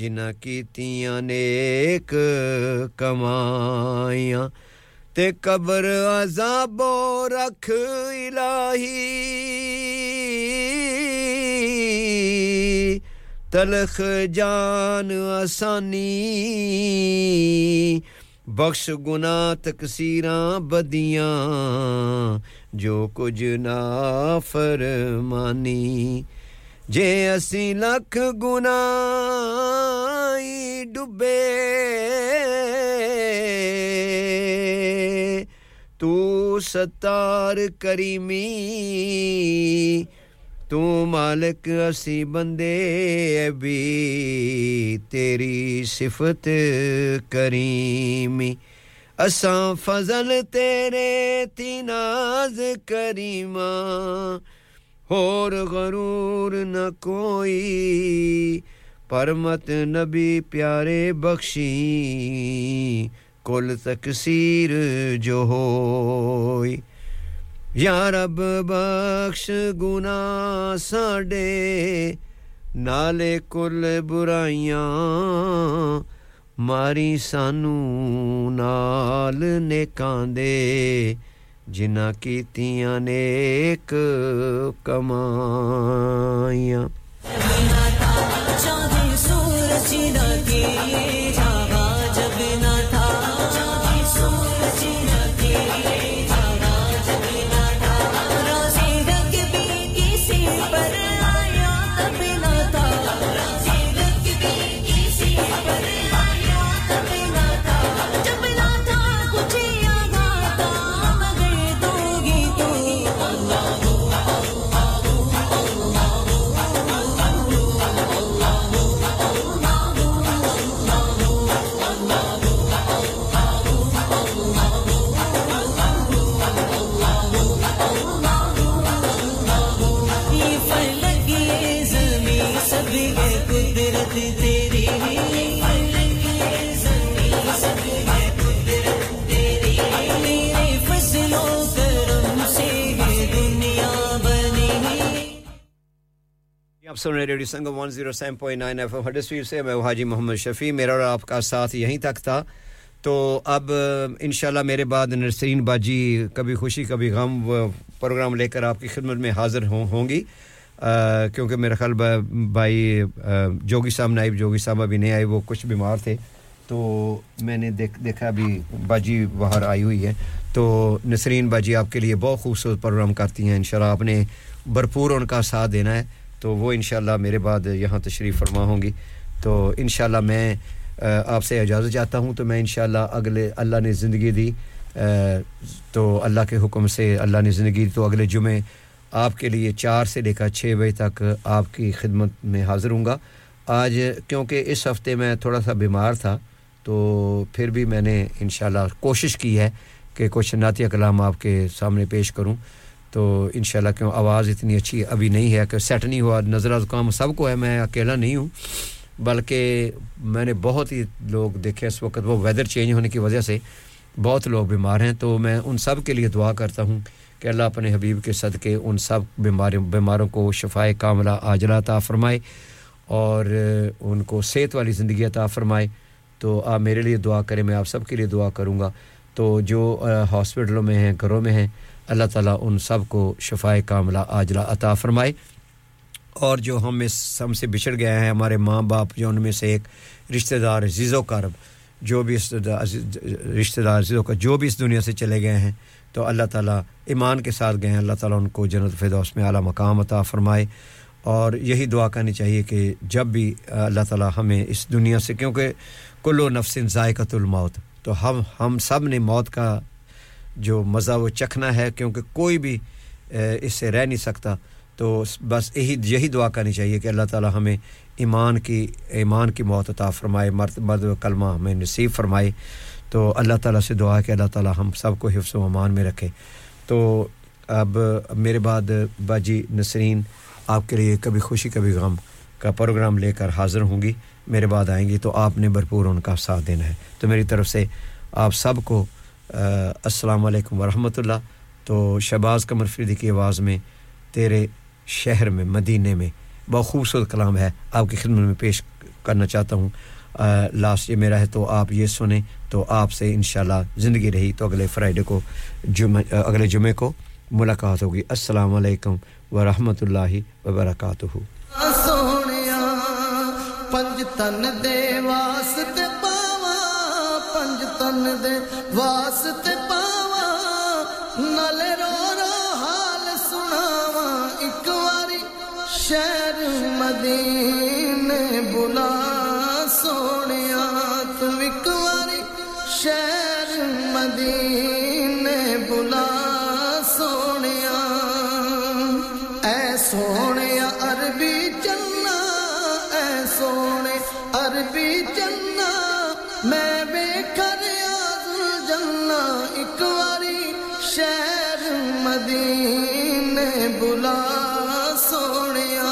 जिन्हां कीतियां नेक कमाइयां ते कब्र अज़ाबो रख इलाही तलख जान आसानी बख्श गुनाह तकसीरां बदियां जो कुछ नाफरमानी जे असी लख गुनाही डुबे तू सतार करीमी तू मालिक असी बंदे भी तेरी सिफत करीमी असा फजल तेरे तिनाज करीमा होर गरूर न कोई परमत नबी प्यारे बख्शी कुल तकसीर जो होई या रब बख्श गुनाह साडे नाले कुल बुराइयां मारी सानू नाल नेकां दे जिन्हां कीतियां नेक कमाइयां आप सुन रहे रेडियो संगम 107.9 एफएम हरदसवीर से मैं हाजी मोहम्मद शफी मेरा और आपका साथ यहीं तक था तो अब इंशाल्लाह मेरे बाद नरसिन बाजी कभी खुशी कभी गम प्रोग्राम लेकर आपकी खिदमत में हाजिर होंगी क्योंकि मेरा ख्याल भाई जोगी साहब नाइब जोगी साहब अभी नहीं आए वो कुछ बीमार थे तो मैंने देखा अभी बाजी बाहर आई हुई है तो नरसिन बाजी आपके लिए बहुत खूबसूरत प्रोग्राम करती हैं इंशाल्लाह आपने भरपूर उनका साथ देना है तो वो इंशाल्लाह मेरे बाद यहाँ तशरीफ़ फरमा होंगी तो इंशाल्लाह मैं आपसे इजाज़त चाहता हूँ तो मैं इंशाल्लाह अगले अल्लाह ने ज़िंदगी दी तो अल्लाह के हुक्म से अल्लाह ने ज़िंदगी दी तो अगले जुमे आपके लिए 4 से लेकर 6 बजे तक आपकी खिदमत में हाज़िर हूँगा आज क्योंकि इस हफ़्ते मैं थोड़ा सा बीमार था तो फिर भी मैंने इंशाल्लाह कोशिश की है कि कुछ नातिया कलाम आपके सामने पेश करूँ तो इंशाल्लाह क्यों आवाज़ इतनी अच्छी अभी नहीं है कि सेट नहीं हुआ नज़रा ज़ुकाम सबको है मैं अकेला नहीं हूँ बल्कि मैंने बहुत ही लोग देखे इस वक्त वो वेदर चेंज होने की वजह से बहुत लोग बीमार हैं तो मैं उन सब के लिए दुआ करता हूँ कि अल्लाह अपने हबीब के सदक़े उन सब बीमारों को शफ़ाए कामिला आजिला अता फ़रमाए और उनको सेहत वाली ज़िंदगी अता फ़रमाए तो आप मेरे लिए दुआ करें मैं आप सब के लिए दुआ करूँगा तो जो हॉस्पिटलों में हैं घरों में हैं अल्लाह ताला उन सब को शफाए कामिला आजला अता फरमाए और जो हम इस हमसे बिछड़ गए हैं हमारे मां-बाप जो उनमें से एक रिश्तेदार अजीजों करब जो भी रिश्तेदार अजीजों का जो भी इस दुनिया से चले गए हैं तो अल्लाह ताला ईमान के साथ गए हैं अल्लाह ताला उनको जन्नत फिरदौस में आला मकाम अता फरमाए और यही दुआ करनी चाहिए कि जब भी अल्लाह ताला हमें इस दुनिया से क्योंकि कुल्लु नफ्सिन जायकतुल मौत तो हम सब ने मौत का जो मजा वो चखना है क्योंकि कोई भी इससे रह नहीं सकता तो बस यही दुआ करनी चाहिए कि अल्लाह ताला हमें ईमान की मौत अता फरमाए मर्द कलमा हमें नसीब फरमाए तो अल्लाह ताला से दुआ है कि अल्लाह ताला हम सबको हिफ्ज़ व अमान में रखे तो अब मेरे बाद बाजी नसरीन आपके लिए कभी खुशी कभी गम का प्रोग्राम लेकर हाजिर होंगी मेरे बाद आएंगी तो आपने भरपूर उनका साथ देना है तो मेरी तरफ से आप सबको अस्सलाम वालेकुम व रहमतुल्लाह तो शहबाज कमर फरीदी की आवाज़ में तेरे शहर में मदीने में बहुत खूबसूरत कलाम है आपकी खिदमत में पेश करना चाहता हूं लास्ट ये मेरा है तो आप ये सुने तो आपसे इंशाल्लाह जिंदगी रही तो अगले फ्राइडे को अगले जुमे को मुलाकात होगी अस्सलाम वालेकुम व रहमतुल्लाहि व बरकातहू सोहणिया पंज तन दे वास्ते पावा पंज तन दे वास्ते पावा नल रो रो हाल सुनावा एक वारी शहर मदीने बुला सोहणिया तुम एक वारी शहर मदीने बुला सोहणिया ऐ सोहणिया अरबी चन्ना ऐ सोहणे अरबी चन्ना मैं बेखरिया जन्ना एक वारी शहर मदीने बुला सोहणिया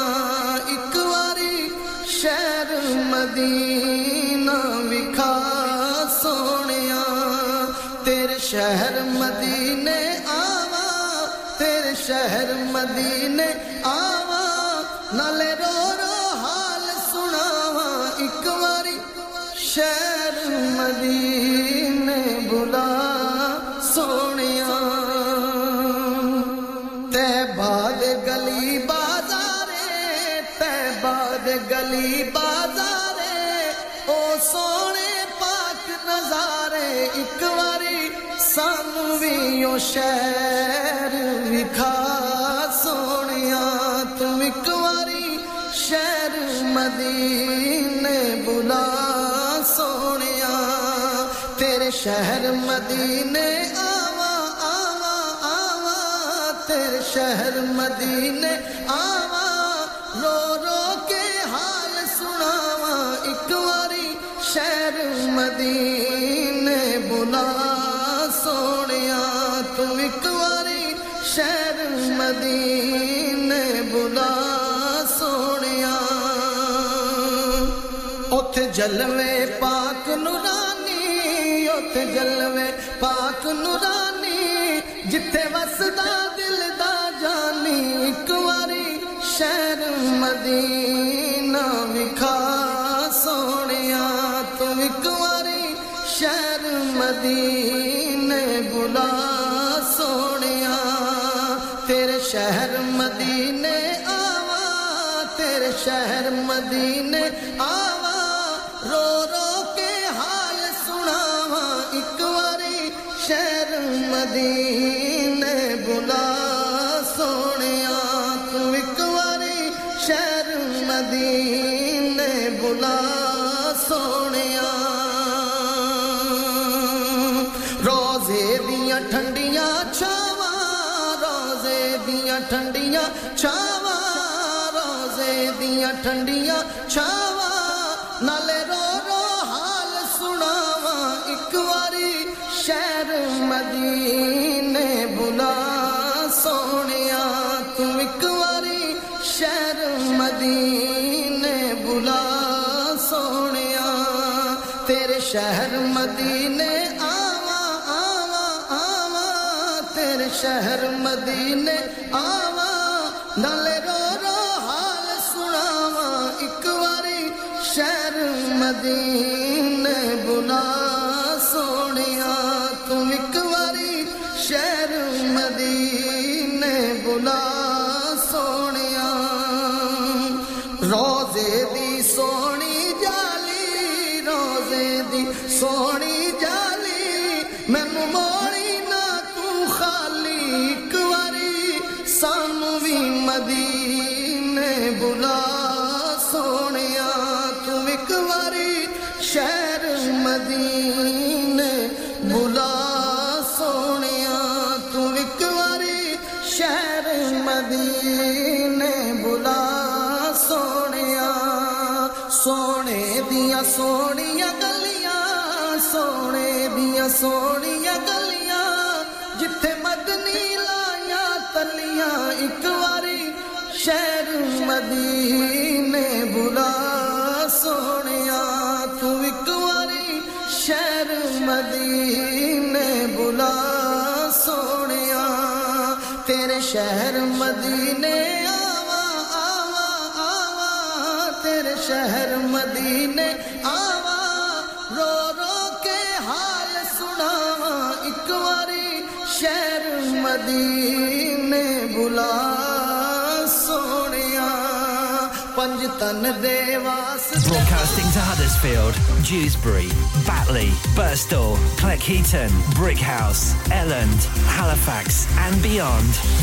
एक वारी शहर मदीना विखा सोहणिया तेरे शहर मदीने आवा तेरे शहर मदीने आवा नाले रो रो हाल सुनावा एक वारी शहर मदीने बुला सोहणिया तैबा दे गली बाजारे तैबा दे गली बाजार सोने पाक नजारे एक वारी सानू वी ओ शहर विखा सोनिया तुम एक वारी शहर मदीने बुला सोनिया तेरे शहर मदीने आवा आवा आवा तेरे शहर मदीने आवा रो रो के हाल सुनावा एक वारी शहर मदीने बुला सोनिया तुम एक वारी शहर मदीने बुला सोनिया ओथे जलवे पाक नूरानी ओथे जलवे पाक नूरानी जिथे वसदा दिल दा जानी एक वारी शहर मदीना विखा सोनिया तुम एक वारी शहर मदीने बुला सोनिया तेरे शहर मदीने आवा तेरे शहर मदीने आवा रो रो के हाल सुनावा एक वारी शहर मदीने बुला सोनिया तुम एक वारी शहर मदीने बुला सोनिया रोजे दिया ठंडिया छावा रोजे दिया ठंडिया छावा रोजे दिया ठंडिया छावा नाले रो रो हाल सुनावा एक वारी शहर मदीने बुला सोनिया तुम एक वारी शहर मदीने बुला सोनिया तेरे शहर मदीने आवा आवा आवा तेरे शहर मदीने आवा नाले रो रो हाल सुनावा एक वारी शहर मदीने बुला सोनिया तुम एक वारी शहर मदीने बुला सोनिया शहर मदीने आवा आवा आवा तेरे शहर मदीने आवा रो रो के हाल सुनावा एक वारी शहर मदीने बुला सोनिया पंज तन दे वास्ते Broadcasting to Huddersfield, Dewsbury, Batley, Birstall, Cleckheaton, Brickhouse, Elland, Halifax and beyond.